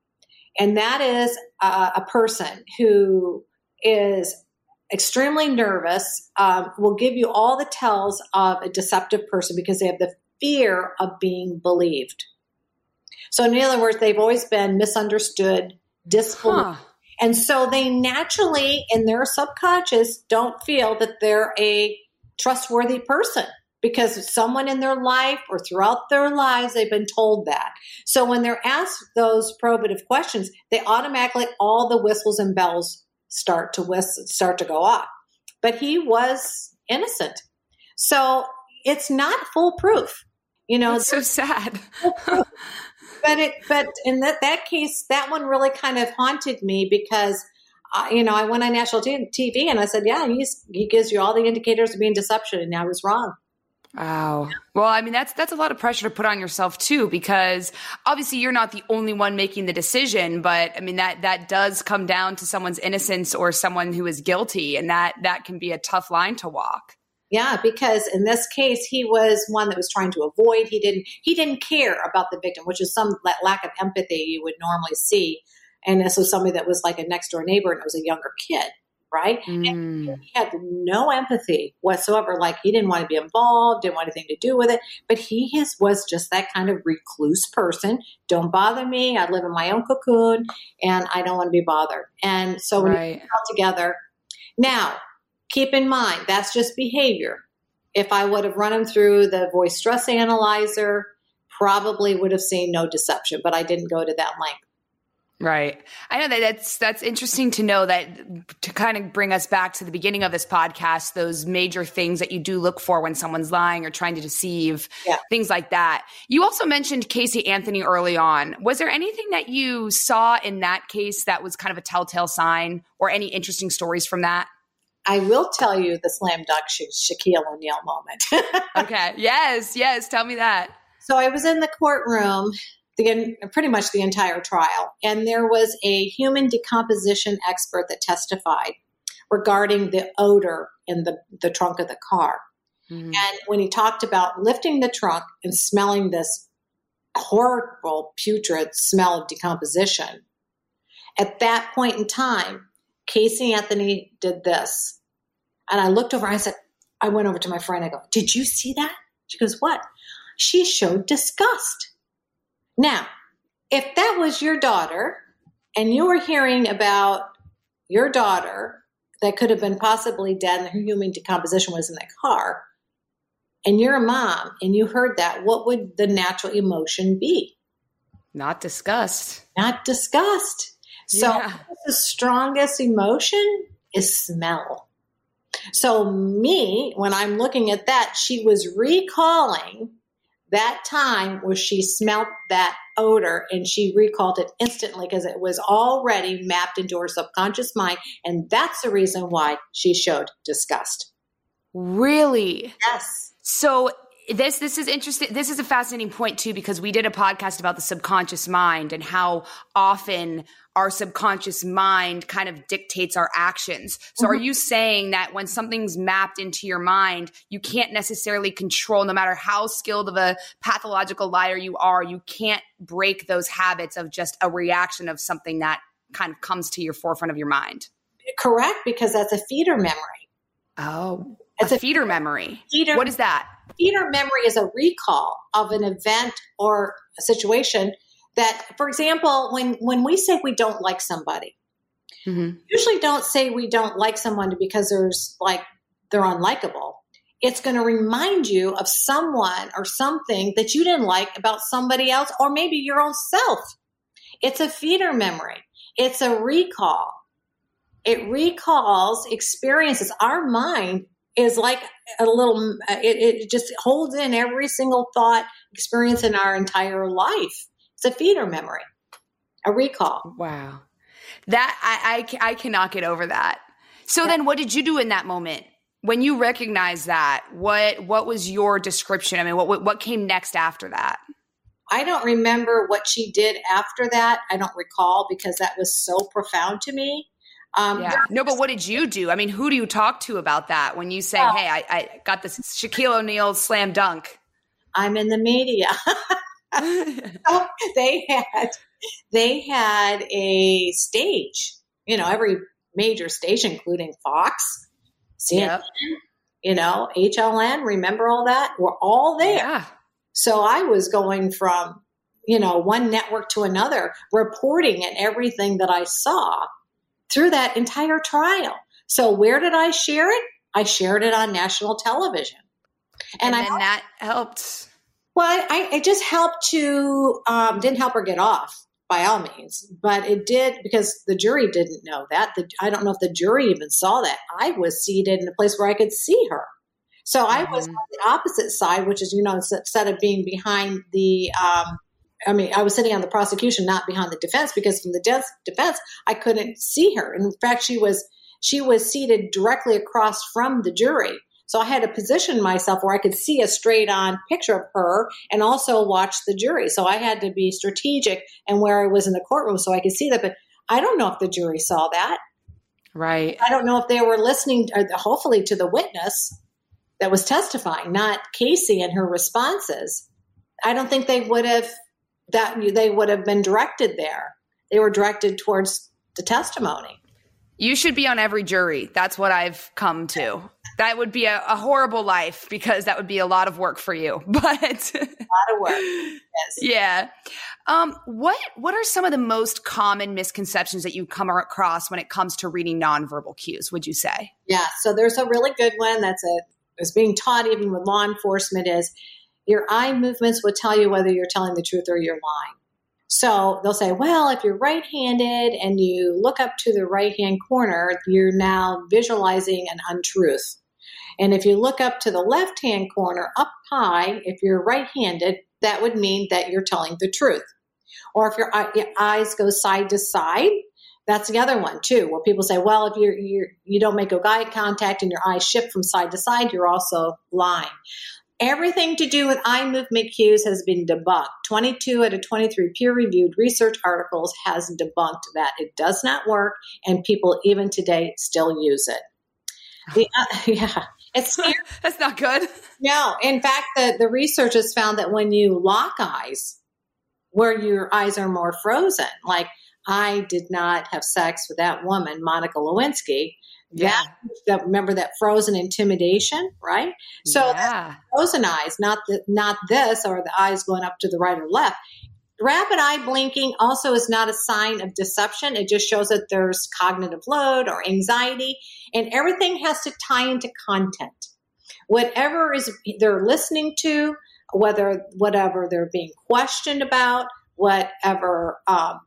And that is uh, a person who is extremely nervous, um, will give you all the tells of a deceptive person because they have the fear of being believed. So in other words, they've always been misunderstood, disbelieved. Huh. And so they naturally, in their subconscious, don't feel that they're a trustworthy person, because someone in their life or throughout their lives, they've been told that. So when they're asked those probative questions, they automatically, all the whistles and bells start to whistle, start to go off. But he was innocent. So it's not foolproof. You know, it's so sad. but it, but in that, that case, that one really kind of haunted me because Uh, you know, I went on national T V and I said, yeah, he's, he gives you all the indicators of being deception. And I was wrong. Wow. Well, I mean, that's, that's a lot of pressure to put on yourself too, because obviously you're not the only one making the decision, but I mean, that, that does come down to someone's innocence or someone who is guilty. And that, that can be a tough line to walk. Yeah, because in this case, he was one that was trying to avoid. He didn't, he didn't care about the victim, which is some lack of empathy you would normally see. And this was somebody that was like a next door neighbor, and it was a younger kid, right? Mm. And he had no empathy whatsoever. Like, he didn't want to be involved, didn't want anything to do with it. But he his, was just that kind of recluse person. Don't bother me. I live in my own cocoon, and I don't want to be bothered. And so when right. we get all together. Now, keep in mind, that's just behavior. If I would have run him through the voice stress analyzer, probably would have seen no deception. But I didn't go to that length. Right. I know that that's, that's interesting to know that, to kind of bring us back to the beginning of this podcast, those major things that you do look for when someone's lying or trying to deceive, yeah. things like that. You also mentioned Casey Anthony early on. Was there anything that you saw in that case that was kind of a telltale sign, or any interesting stories from that? I will tell you the slam dunk Shaquille O'Neal moment. Okay. Yes. Yes. Tell me that. So I was in the courtroom The, pretty much the entire trial. And there was a human decomposition expert that testified regarding the odor in the, the trunk of the car. Mm-hmm. And when he talked about lifting the trunk and smelling this horrible, putrid smell of decomposition, at that point in time, Casey Anthony did this. And I looked over, I said, I went over to my friend, I go, did you see that? She goes, what? She showed disgust. Now, if that was your daughter and you were hearing about your daughter that could have been possibly dead and her human decomposition was in that car, and you're a mom and you heard that, what would the natural emotion be? Not disgust. Not disgust. So yeah. the strongest emotion is smell. So me, when I'm looking at that, she was recalling that time where she smelled that odor, and she recalled it instantly because it was already mapped into her subconscious mind. And that's the reason why she showed disgust. Really? Yes. So this, this is interesting. This is a fascinating point too, because we did a podcast about the subconscious mind and how often our subconscious mind kind of dictates our actions. So mm-hmm. are you saying that when something's mapped into your mind, you can't necessarily control, no matter how skilled of a pathological liar you are, you can't break those habits of just a reaction of something that kind of comes to your forefront of your mind? Correct, because that's a feeder memory. Oh, it's a, a feeder memory. Feeder, what is that? Feeder memory is a recall of an event or a situation that, for example, when, when we say we don't like somebody, mm-hmm. usually don't say we don't like someone because there's like they're unlikable. It's going to remind you of someone or something that you didn't like about somebody else or maybe your own self. It's a feeder memory. It's a recall. It recalls experiences. Our mind is like a little, it, it just holds in every single thought experience in our entire life. It's a feeder memory, a recall. Wow. That, I, I, I cannot get over that. So yeah. Then what did you do in that moment? When you recognized that, what, what was your description? I mean, what, what came next after that? I don't remember what she did after that. I don't recall because that was so profound to me. Um, yeah. No, but what did you do? I mean, who do you talk to about that when you say, well, hey, I, I got this Shaquille O'Neal slam dunk? I'm in the media. So they had, they had a stage, you know, every major station, including Fox, C N N, yep. you know, H L N, remember all that? We're all there. Yeah. So I was going from, you know, one network to another, reporting and everything that I saw through that entire trial. So where did I share it? I shared it on national television. And, and I then helped, that helped. Well, I, I just helped to, um, didn't help her get off by all means, but it did because the jury didn't know that. The, I don't know if the jury even saw that. I was seated in a place where I could see her. So mm-hmm. I was on the opposite side, which is, you know, instead of being behind the, um, I mean, I was sitting on the prosecution, not behind the defense, because from the de- defense, I couldn't see her. And in fact, she was she was seated directly across from the jury. So I had to position myself where I could see a straight-on picture of her and also watch the jury. So I had to be strategic and where I was in the courtroom so I could see that. But I don't know if the jury saw that. Right. I don't know if they were listening, or hopefully, to the witness that was testifying, not Casey and her responses. I don't think they would have. That they would have been directed there. They were directed towards the testimony. You should be on every jury. That's what I've come to. That would be a, a horrible life because that would be a lot of work for you. But a lot of work. Yes. Yeah. Um, what What are some of the most common misconceptions that you come across when it comes to reading nonverbal cues? Would you say? Yeah. So there's a really good one that's a is being taught even with law enforcement is. Your eye movements will tell you whether you're telling the truth or you're lying. So they'll say, well, if you're right-handed and you look up to the right-hand corner, you're now visualizing an untruth. And if you look up to the left-hand corner up high, if you're right-handed, that would mean that you're telling the truth. Or if your, your eyes go side to side, that's the other one too, where people say, well, if you're, you're, you don't make eye contact and your eyes shift from side to side, you're also lying. Everything to do with eye movement cues has been debunked. twenty-two out of twenty-three peer-reviewed research articles has debunked that. It does not work, and people even today still use it. The, uh, yeah, it's that's not good. No, in fact, the, the researchers found that when you lock eyes, where your eyes are more frozen, like I did not have sex with that woman, Monica Lewinsky. Yeah. That, that, remember that frozen intimidation, right? So yeah. That's frozen eyes, not the, not this or the eyes going up to the right or left. Rapid eye blinking also is not a sign of deception. It just shows that there's cognitive load or anxiety, and everything has to tie into content. Whatever is they're listening to, whether whatever they're being questioned about, whatever um,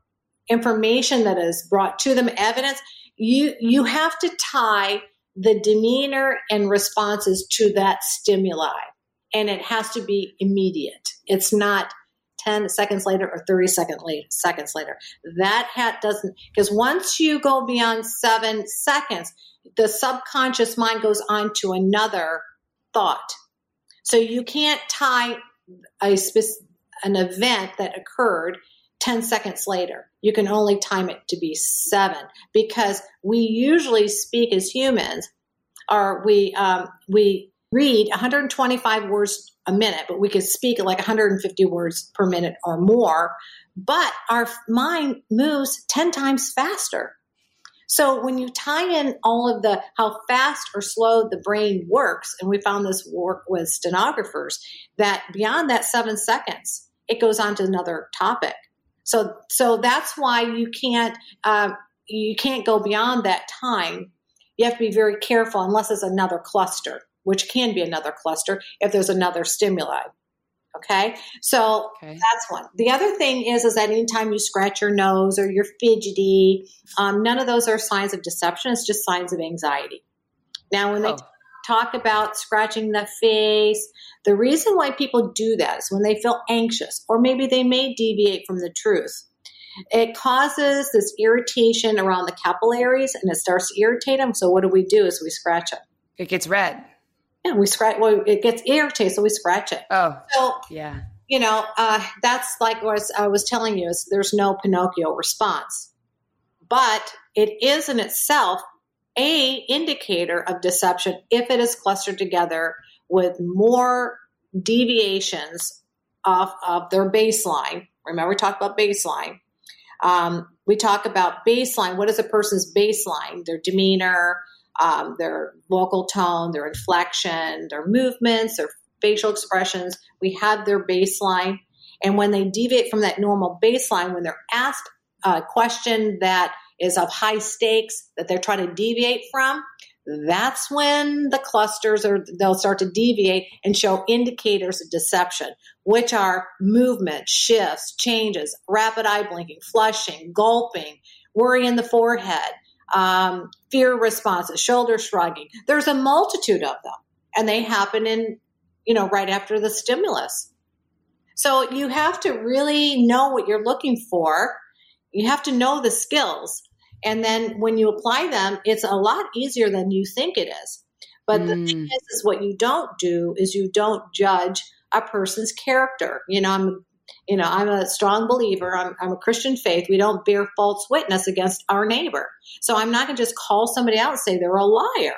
information that is brought to them, evidence. You you have to tie the demeanor and responses to that stimuli, and it has to be immediate. It's not ten seconds later or thirty second late, seconds later. That hat doesn't, because once you go beyond seven seconds, the subconscious mind goes on to another thought. So you can't tie a, an event that occurred ten seconds later. You can only time it to be seven, because we usually speak as humans, or we um, we read one hundred twenty-five words a minute, but we could speak like one hundred fifty words per minute or more. But our mind moves ten times faster. So when you tie in all of the how fast or slow the brain works, and we found this work with stenographers, that beyond that seven seconds, it goes on to another topic. So so that's why you can't uh, you can't go beyond that time. You have to be very careful unless it's another cluster, which can be another cluster if there's another stimuli. Okay, so okay. That's one. The other thing is, is that anytime you scratch your nose or you're fidgety, um, none of those are signs of deception. It's just signs of anxiety. Now, when oh. they t- talk about scratching the face, the reason why people do that is when they feel anxious, or maybe they may deviate from the truth. It causes this irritation around the capillaries, and it starts to irritate them. So what do we do is we scratch them. It gets red. Yeah, we scratch. Well, it gets irritated, so we scratch it. Oh, so yeah. You know, uh, that's like what I was telling you, is there's no Pinocchio response, but it is in itself a indicator of deception if it is clustered together with more deviations off of their baseline. Remember, we talked about baseline. Um, we talk about baseline. What is a person's baseline? Their demeanor, um, their vocal tone, their inflection, their movements, their facial expressions. We have their baseline. And when they deviate from that normal baseline, when they're asked a question that is of high stakes that they're trying to deviate from, that's when the clusters are, they'll start to deviate and show indicators of deception, which are movement, shifts, changes, rapid eye blinking, flushing, gulping, worry in the forehead, um, fear responses, shoulder shrugging. There's a multitude of them, and they happen in, you know, right after the stimulus. So you have to really know what you're looking for. You have to know the skills. And then when you apply them, it's a lot easier than you think it is. But mm. the thing is, is what you don't do is you don't judge a person's character. You know, I'm, you know, I'm a strong believer. I'm, I'm a Christian faith. We don't bear false witness against our neighbor. So I'm not going to just call somebody out and say they're a liar.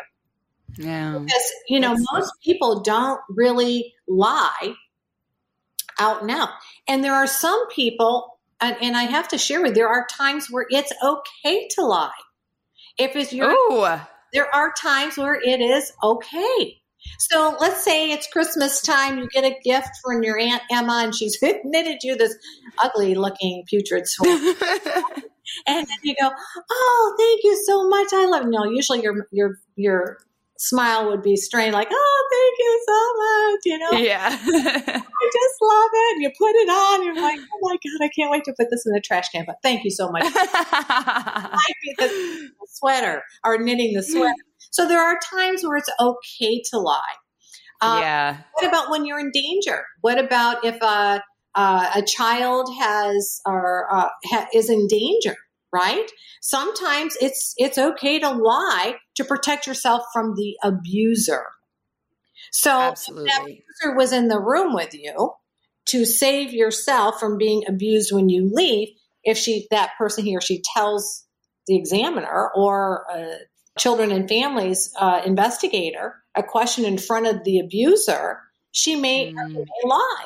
No. Because, you know, That's most true. people don't really lie out and out. And there are some people, And, and I have to share with you, there are times where it's okay to lie. If it's your, Ooh. There are times where it is okay. So let's say it's Christmas time. You get a gift from your Aunt Emma, and she's knitted you this ugly-looking putrid sweater. And then you go, "Oh, thank you so much. I love you." No, usually your your your smile would be strained, like, "Oh, thank you so much," you know? Yeah. I just love it. And you put it on. You're like, "Oh my God, I can't wait to put this in the trash can, but thank you so much." I might be the sweater or knitting the sweater. So there are times where it's okay to lie. Um, yeah. What about when you're in danger? What about if a, uh, a child has or uh, ha- is in danger, right? Sometimes it's it's okay to lie to protect yourself from the abuser. So Absolutely. if that abuser was in the room with you, to save yourself from being abused when you leave, if she, that person, he or she tells the examiner or uh, children and families uh, investigator a question in front of the abuser, she may, mm. may lie.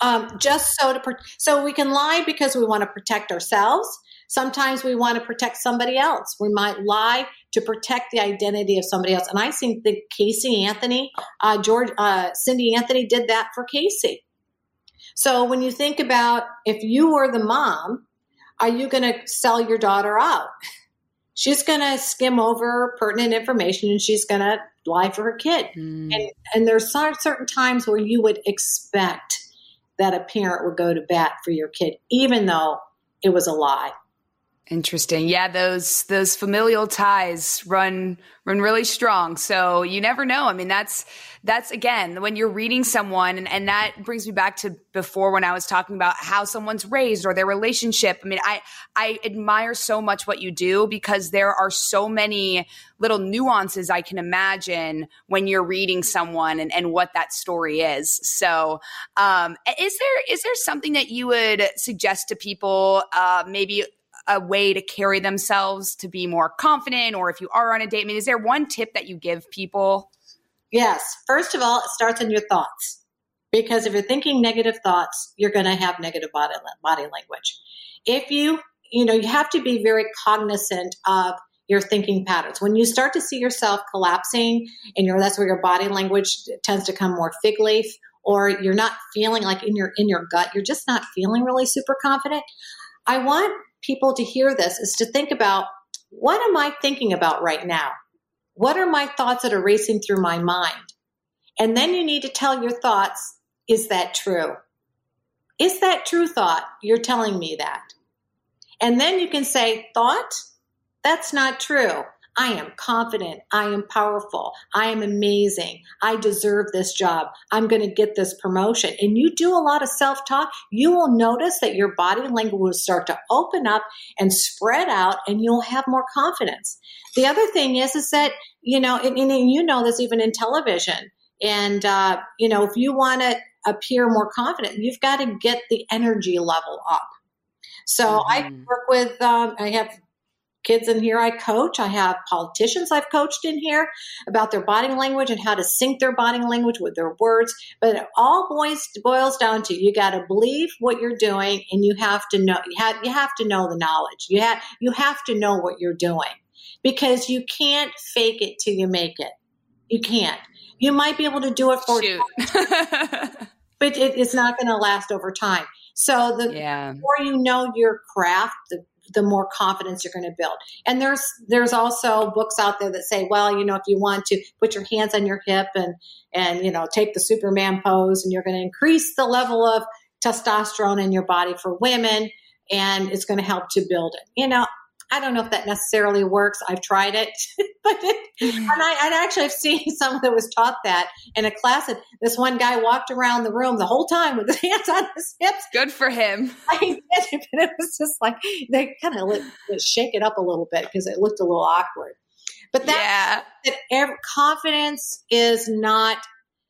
Um, just so to pro- so we can lie because we want to protect ourselves. Sometimes we want to protect somebody else. We might lie to protect the identity of somebody else. And I think that Casey Anthony, uh, George, uh, Cindy Anthony did that for Casey. So when you think about, if you were the mom, are you going to sell your daughter out? She's going to skim over pertinent information, and she's going to lie for her kid. Mm. And, and there's certain times where you would expect that a parent would go to bat for your kid, even though it was a lie. Interesting. Yeah, those those familial ties run run really strong. So you never know. I mean, that's that's again, when you're reading someone, and, and that brings me back to before when I was talking about how someone's raised or their relationship. I mean, I I admire so much what you do, because there are so many little nuances I can imagine when you're reading someone and, and what that story is. So um, is there is there something that you would suggest to people, uh, maybe a way to carry themselves to be more confident, or if you are on a date? I mean, is there one tip that you give people? Yes. First of all, it starts in your thoughts, because if you're thinking negative thoughts, you're going to have negative body, body language. If you, you know, you have to be very cognizant of your thinking patterns. When you start to see yourself collapsing, and your, that's where your body language tends to come more fig leaf, or you're not feeling like in your, in your gut, you're just not feeling really super confident. I want people to hear this is to think about, what am I thinking about right now? What are my thoughts that are racing through my mind? And then you need to tell your thoughts, is that true? Is that true thought? You're telling me that. And then you can say, thought, that's not true. I am confident. I am powerful. I am amazing. I deserve this job. I'm going to get this promotion. And you do a lot of self-talk, you will notice that your body language will start to open up and spread out, and you'll have more confidence. The other thing is, is that, you know, and, and you know this even in television. And, uh, you know, if you want to appear more confident, you've got to get the energy level up. So mm-hmm. I work with, um, I have kids in here I coach. I have politicians I've coached in here about their body language and how to sync their body language with their words. But it all boils, boils down to, you got to believe what you're doing, and you have to know, you have, you have to know the knowledge. You have, you have to know what you're doing, because you can't fake it till you make it. You can't. You might be able to do it for you, but it, it's not going to last over time. So the, yeah. the more you know your craft, the the more confidence you're going to build. And there's there's also books out there that say, well, you know, if you want to put your hands on your hip and, and you know, take the Superman pose, and you're going to increase the level of testosterone in your body for women, and it's going to help to build it. You know, I don't know if that necessarily works. I've tried it, but it, and I and actually I've seen someone that was taught that in a class, and this one guy walked around the room the whole time with his hands on his hips. Good for him. I did, but it was just like they kind of let, let shake it up a little bit, because it looked a little awkward. But that, yeah. that every, confidence is not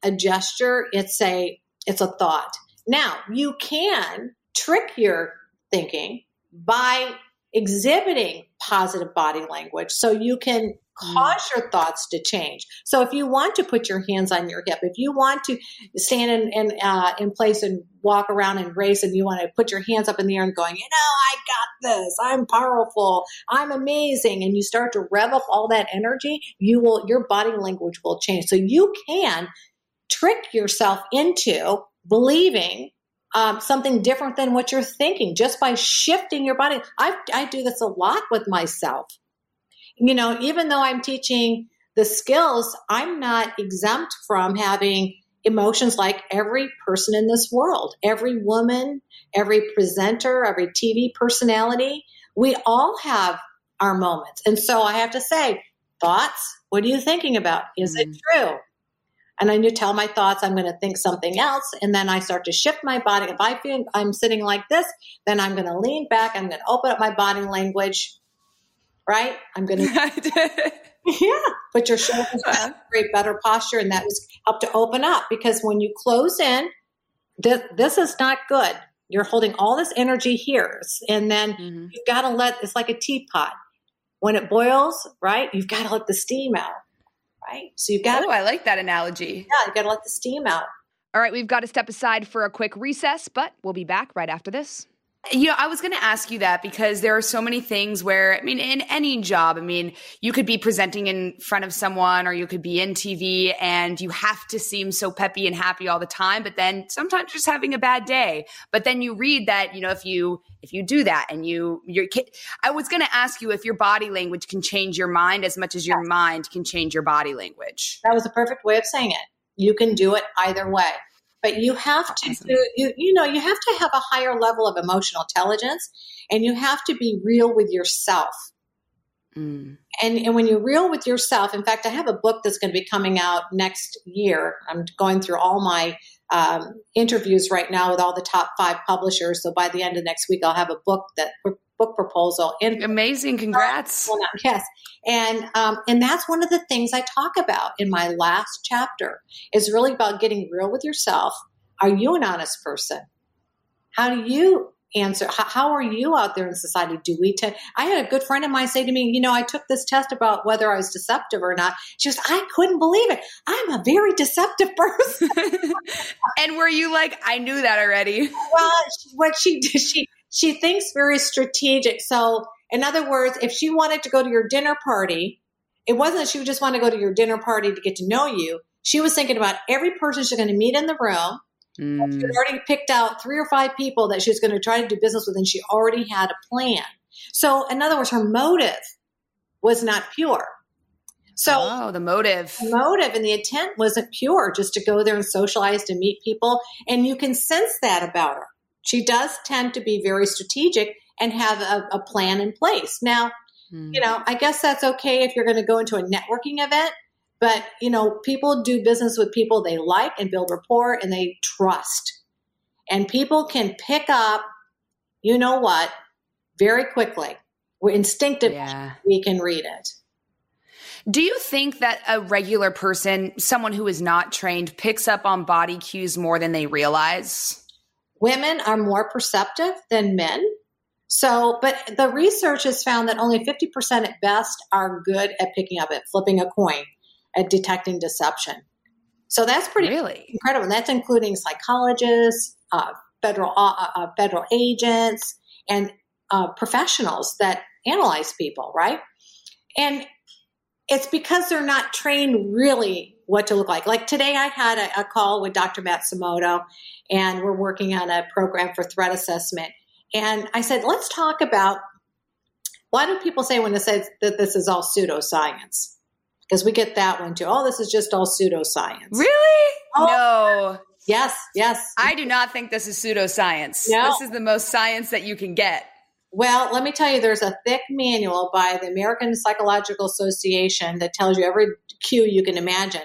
a gesture; it's a it's a thought. Now, you can trick your thinking by exhibiting positive body language, so you can cause your thoughts to change. So if you want to put your hands on your hip, if you want to stand in in, uh, in place and walk around and race, and you want to put your hands up in the air and going, you know, I got this, I'm powerful, I'm amazing, and you start to rev up all that energy, you will, your body language will change. So you can trick yourself into believing Um, something different than what you're thinking, just by shifting your body. I, I do this a lot with myself. You know, even though I'm teaching the skills, I'm not exempt from having emotions like every person in this world, every woman, every presenter, every T V personality. We all have our moments. And so I have to say, thoughts, what are you thinking about? Is mm-hmm. it true? And I need to tell my thoughts, I'm going to think something else. And then I start to shift my body. If I feel I'm sitting like this, then I'm going to lean back. I'm going to open up my body language, right? I'm going to yeah. put your shoulders down, create better posture. And that was help to open up, because when you close in, this, this is not good. You're holding all this energy here. And then mm-hmm. you've got to let, it's like a teapot. When it boils, right? You've got to let the steam out. Right. So you've got. Oh, to- I like that analogy. Yeah, you've got to let the steam out. All right, we've got to step aside for a quick recess, but we'll be back right after this. You know, I was going to ask you that, because there are so many things where, I mean, in any job, I mean, you could be presenting in front of someone, or you could be in T V, and you have to seem so peppy and happy all the time, but then sometimes you're just having a bad day. But then you read that, you know, if you, if you do that and you, your kid, I was going to ask you if your body language can change your mind as much as your yes. mind can change your body language. That was a perfect way of saying it. You can do it either way. But you have to, awesome. do, you, you know, you have to have a higher level of emotional intelligence, and you have to be real with yourself. Mm. And, and when you're real with yourself, in fact, I have a book that's going to be coming out next year. I'm going through all my um, interviews right now with all the top five publishers. So by the end of next week, I'll have a book that book proposal. And amazing. Congrats. Yes. And, um, and that's one of the things I talk about in my last chapter is really about getting real with yourself. Are you an honest person? How do you answer? How, how are you out there in society? Do we, t- I had a good friend of mine say to me, you know, I took this test about whether I was deceptive or not. She goes, I couldn't believe it. I'm a very deceptive person. And were you like, I knew that already? Well, what she did, she, She thinks very strategic. So in other words, if she wanted to go to your dinner party, it wasn't that she would just want to go to your dinner party to get to know you. She was thinking about every person she's going to meet in the room. Mm. She had already picked out three or five people that she was going to try to do business with, and she already had a plan. So in other words, her motive was not pure. So oh, the motive. The motive and the intent wasn't pure, just to go there and socialize, to meet people. And you can sense that about her. She does tend to be very strategic and have a, a plan in place. Now, mm. you know, I guess that's okay if you're going to go into a networking event, but you know, people do business with people they like and build rapport and they trust. And people can pick up, you know what, very quickly. We're instinctively, yeah. we can read it. Do you think that a regular person, someone who is not trained, picks up on body cues more than they realize? Women are more perceptive than men. So, but the research has found that only fifty percent at best are good at picking up, at flipping a coin, at detecting deception. So that's pretty really? incredible. That's including psychologists, uh, federal uh, uh, federal agents, and uh, professionals that analyze people, right? And it's because they're not trained really what to look like. Like today I had a, a call with Doctor Matsumoto, and we're working on a program for threat assessment. And I said, let's talk about, why do people say when they say that this is all pseudoscience? Because we get that one too. Oh, this is just all pseudoscience. Really? Oh, no. Yes, yes. I do not think this is pseudoscience. No. This is the most science that you can get. Well, let me tell you, there's a thick manual by the American Psychological Association that tells you every cue you can imagine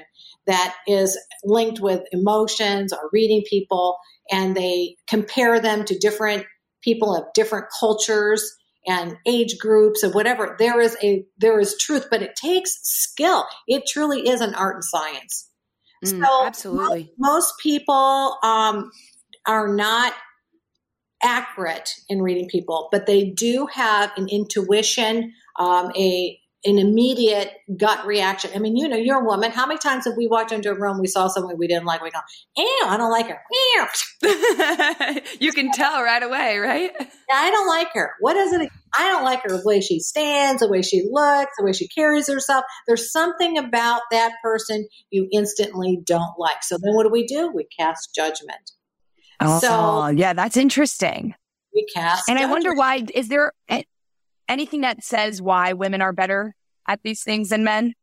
that is linked with emotions or reading people, and they compare them to different people of different cultures and age groups and whatever. There is a there is truth, but it takes skill. It truly is an art and science. Mm, so absolutely. Most, most people um, are not accurate in reading people, but they do have an intuition, um, a an immediate gut reaction. I mean, you know, you're a woman. How many times have we walked into a room, we saw someone we didn't like, we go, ew, I don't like her. Ew. You can tell right away, right? I don't like her. What is it? I don't like her, the way she stands, the way she looks, the way she carries herself. There's something about that person you instantly don't like. So then what do we do? We cast judgment. Oh, so, yeah, that's interesting. We cast. And judgment. I wonder why, is there anything that says why women are better at these things than men?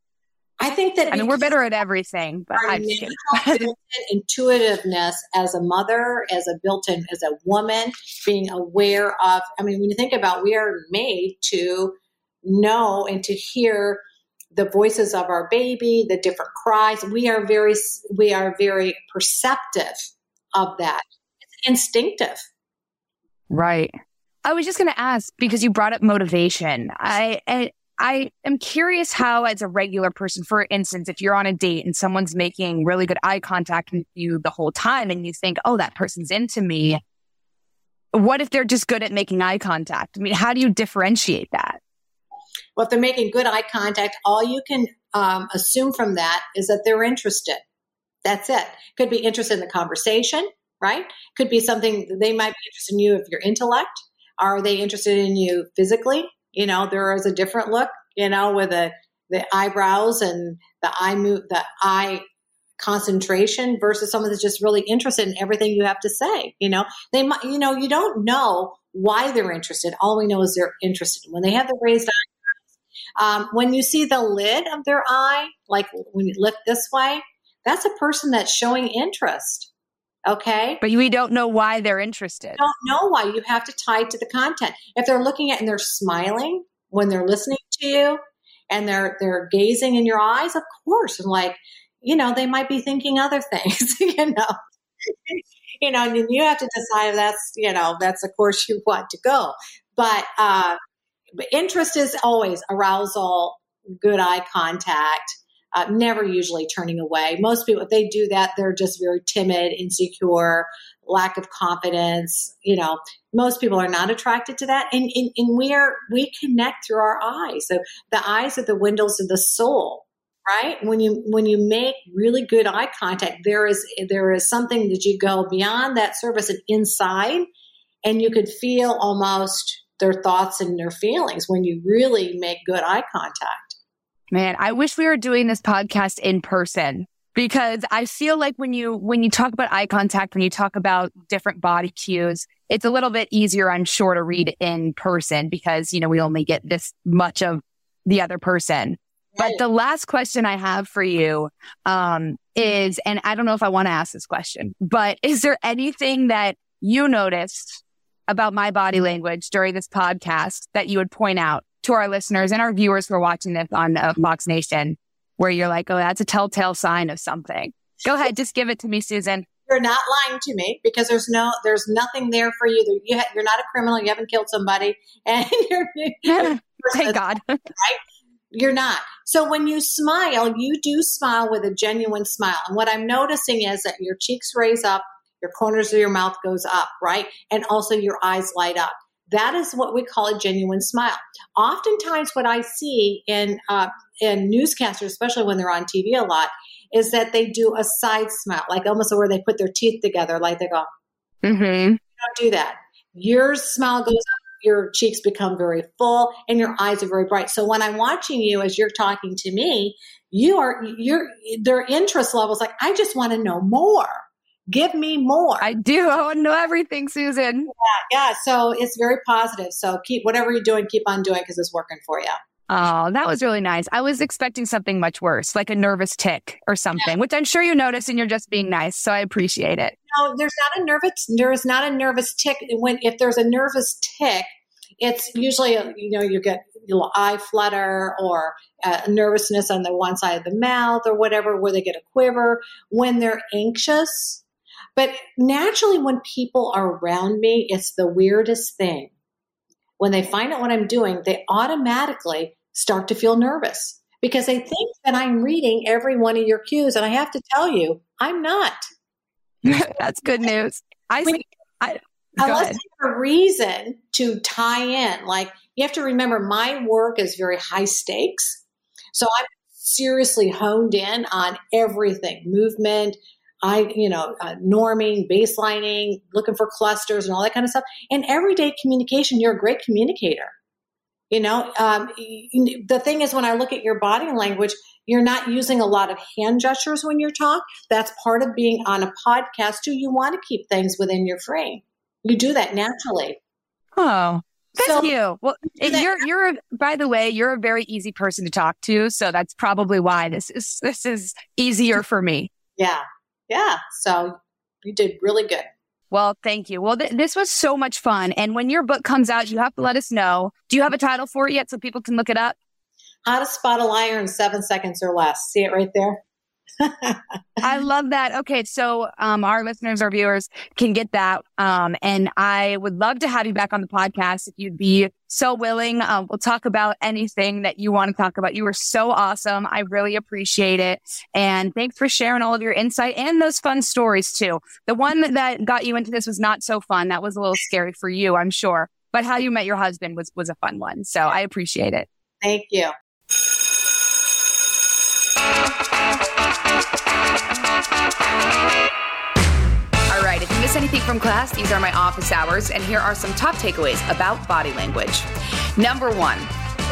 I think that, I mean, we're better at everything, but I'm just kidding. Intuitiveness as a mother, as a built-in, as a woman, being aware of, I mean, when you think about, we are made to know and to hear the voices of our baby, the different cries. We are very, we are very perceptive of that. Instinctive. Right. I was just going to ask, because you brought up motivation. I, I I am curious how, as a regular person, for instance, if you're on a date and someone's making really good eye contact with you the whole time and you think, oh, that person's into me. What if they're just good at making eye contact? I mean, how do you differentiate that? Well, if they're making good eye contact, all you can um, assume from that is that they're interested. That's it. Could be interested in the conversation. Right? Could be something they might be interested in you of your intellect. Are they interested in you physically? You know, there is a different look, you know, with a, the eyebrows and the eye move, the eye concentration versus someone that's just really interested in everything you have to say. You know, they might, you know, you don't know why they're interested. All we know is they're interested. When they have the raised eyebrows, um, when you see the lid of their eye, like when you lift this way, that's a person that's showing interest. Okay. But we don't know why they're interested. Don't know why. You have to tie it to the content. If they're looking at and they're smiling when they're listening to you and they're they're gazing in your eyes, of course. And like, you know, they might be thinking other things, you know. You know, and you have to decide if that's, you know, that's the course you want to go. But uh, interest is always arousal, good eye contact. Uh, never usually turning away. Most people, if they do that, they're just very timid, insecure, lack of confidence. You know, most people are not attracted to that. And, and, and we are, we connect through our eyes. So the eyes are the windows of the soul, right? When you, when you make really good eye contact, there is, there is something that you go beyond that surface and inside, and you could feel almost their thoughts and their feelings when you really make good eye contact. Man, I wish we were doing this podcast in person, because I feel like when you when you talk about eye contact, when you talk about different body cues, it's a little bit easier, I'm sure, to read in person because, you know, we only get this much of the other person. Right. But the last question I have for you um, is, and I don't know if I want to ask this question, but is there anything that you noticed about my body language during this podcast that you would point out to our listeners and our viewers who are watching this on uh, Fox Nation, where you're like, oh, that's a telltale sign of something? Go ahead. Just give it to me, Susan. You're not lying to me, because there's no, there's nothing there for you. you ha- you're not a criminal. You haven't killed somebody. And you're, thank God. Right? You're not. So when you smile, you do smile with a genuine smile. And what I'm noticing is that your cheeks raise up, your corners of your mouth goes up, right? And also your eyes light up. That is what we call a genuine smile. Oftentimes what I see in uh, in newscasters, especially when they're on T V a lot, is that they do a side smile, like almost where they put their teeth together, like they go, mm-hmm. You don't do that. Your smile goes up, your cheeks become very full, and your eyes are very bright. So when I'm watching you as you're talking to me, you are you're, their interest level is like, I just want to know more. Give me more. I do. I want to know everything, Susan. Yeah, yeah. So it's very positive. So keep whatever you're doing, keep on doing, because it's working for you. Oh, that was really nice. I was expecting something much worse, like a nervous tick or something, yeah. Which I'm sure you notice, and you're just being nice. So I appreciate it. No, there's not a nervous. There is not a nervous tick. When if there's a nervous tick, it's usually, you know, you get a little eye flutter or uh, nervousness on the one side of the mouth or whatever, where they get a quiver. When they're anxious. But naturally, when people are around me, it's the weirdest thing. When they find out what I'm doing, they automatically start to feel nervous because they think that I'm reading every one of your cues. And I have to tell you, I'm not. That's good news. I, when, I go Unless ahead. You have a reason to tie in. Like, you have to remember, my work is very high stakes. So I'm seriously honed in on everything, movement, I, you know, uh, norming, baselining, looking for clusters and all that kind of stuff. And everyday communication, you're a great communicator. You know, um, the thing is, when I look at your body language, you're not using a lot of hand gestures when you talk. That's part of being on a podcast too. You want to keep things within your frame. You do that naturally. Oh, thank so, you. Well, that- you're, you're, a, by the way, you're a very easy person to talk to. So that's probably why this is, this is easier for me. Yeah. Yeah. So you did really good. Well, thank you. Well, th- this was so much fun. And when your book comes out, you have to let us know. Do you have a title for it yet so people can look it up? How to Spot a Liar in Seven Seconds or Less. See it right there? I love that. Okay. So um, our listeners, our viewers can get that. Um, and I would love to have you back on the podcast if you'd be so willing. Um, we'll talk about anything that you want to talk about. You were so awesome. I really appreciate it. And thanks for sharing all of your insight and those fun stories too. The one that got you into this was not so fun. That was a little scary for you, I'm sure. But how you met your husband was, was a fun one. So I appreciate it. Thank you. All right, if you miss anything from class, these are my office hours, and here are some top takeaways about body language. Number one,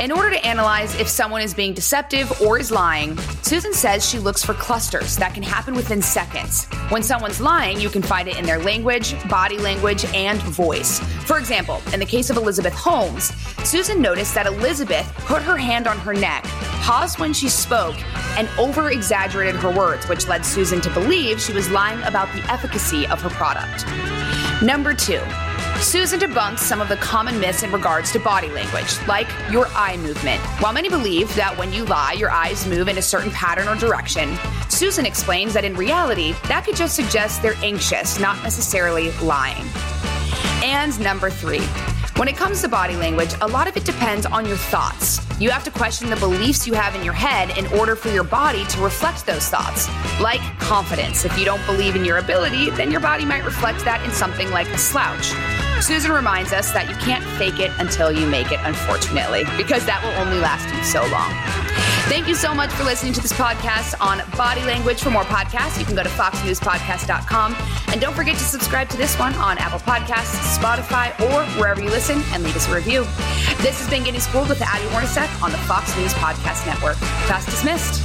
In order to analyze if someone is being deceptive or is lying, Susan says she looks for clusters that can happen within seconds. When someone's lying, you can find it in their language, body language, and voice. For example, in the case of Elizabeth Holmes, Susan noticed that Elizabeth put her hand on her neck, paused when she spoke, and over-exaggerated her words, which led Susan to believe she was lying about the efficacy of her product. Number two, Susan debunks some of the common myths in regards to body language, like your eye movement. While many believe that when you lie, your eyes move in a certain pattern or direction, Susan explains that in reality, that could just suggest they're anxious, not necessarily lying. And number three, when it comes to body language, a lot of it depends on your thoughts. You have to question the beliefs you have in your head in order for your body to reflect those thoughts, like confidence. If you don't believe in your ability, then your body might reflect that in something like a slouch. Susan reminds us that you can't fake it until you make it, unfortunately, because that will only last you so long. Thank you so much for listening to this podcast on body language. For more podcasts, you can go to fox news podcast dot com. And don't forget to subscribe to this one on Apple Podcasts, Spotify, or wherever you listen, and leave us a review. This has been Getting Schooled with Abby Hornacek on the Fox News Podcast Network. Class dismissed.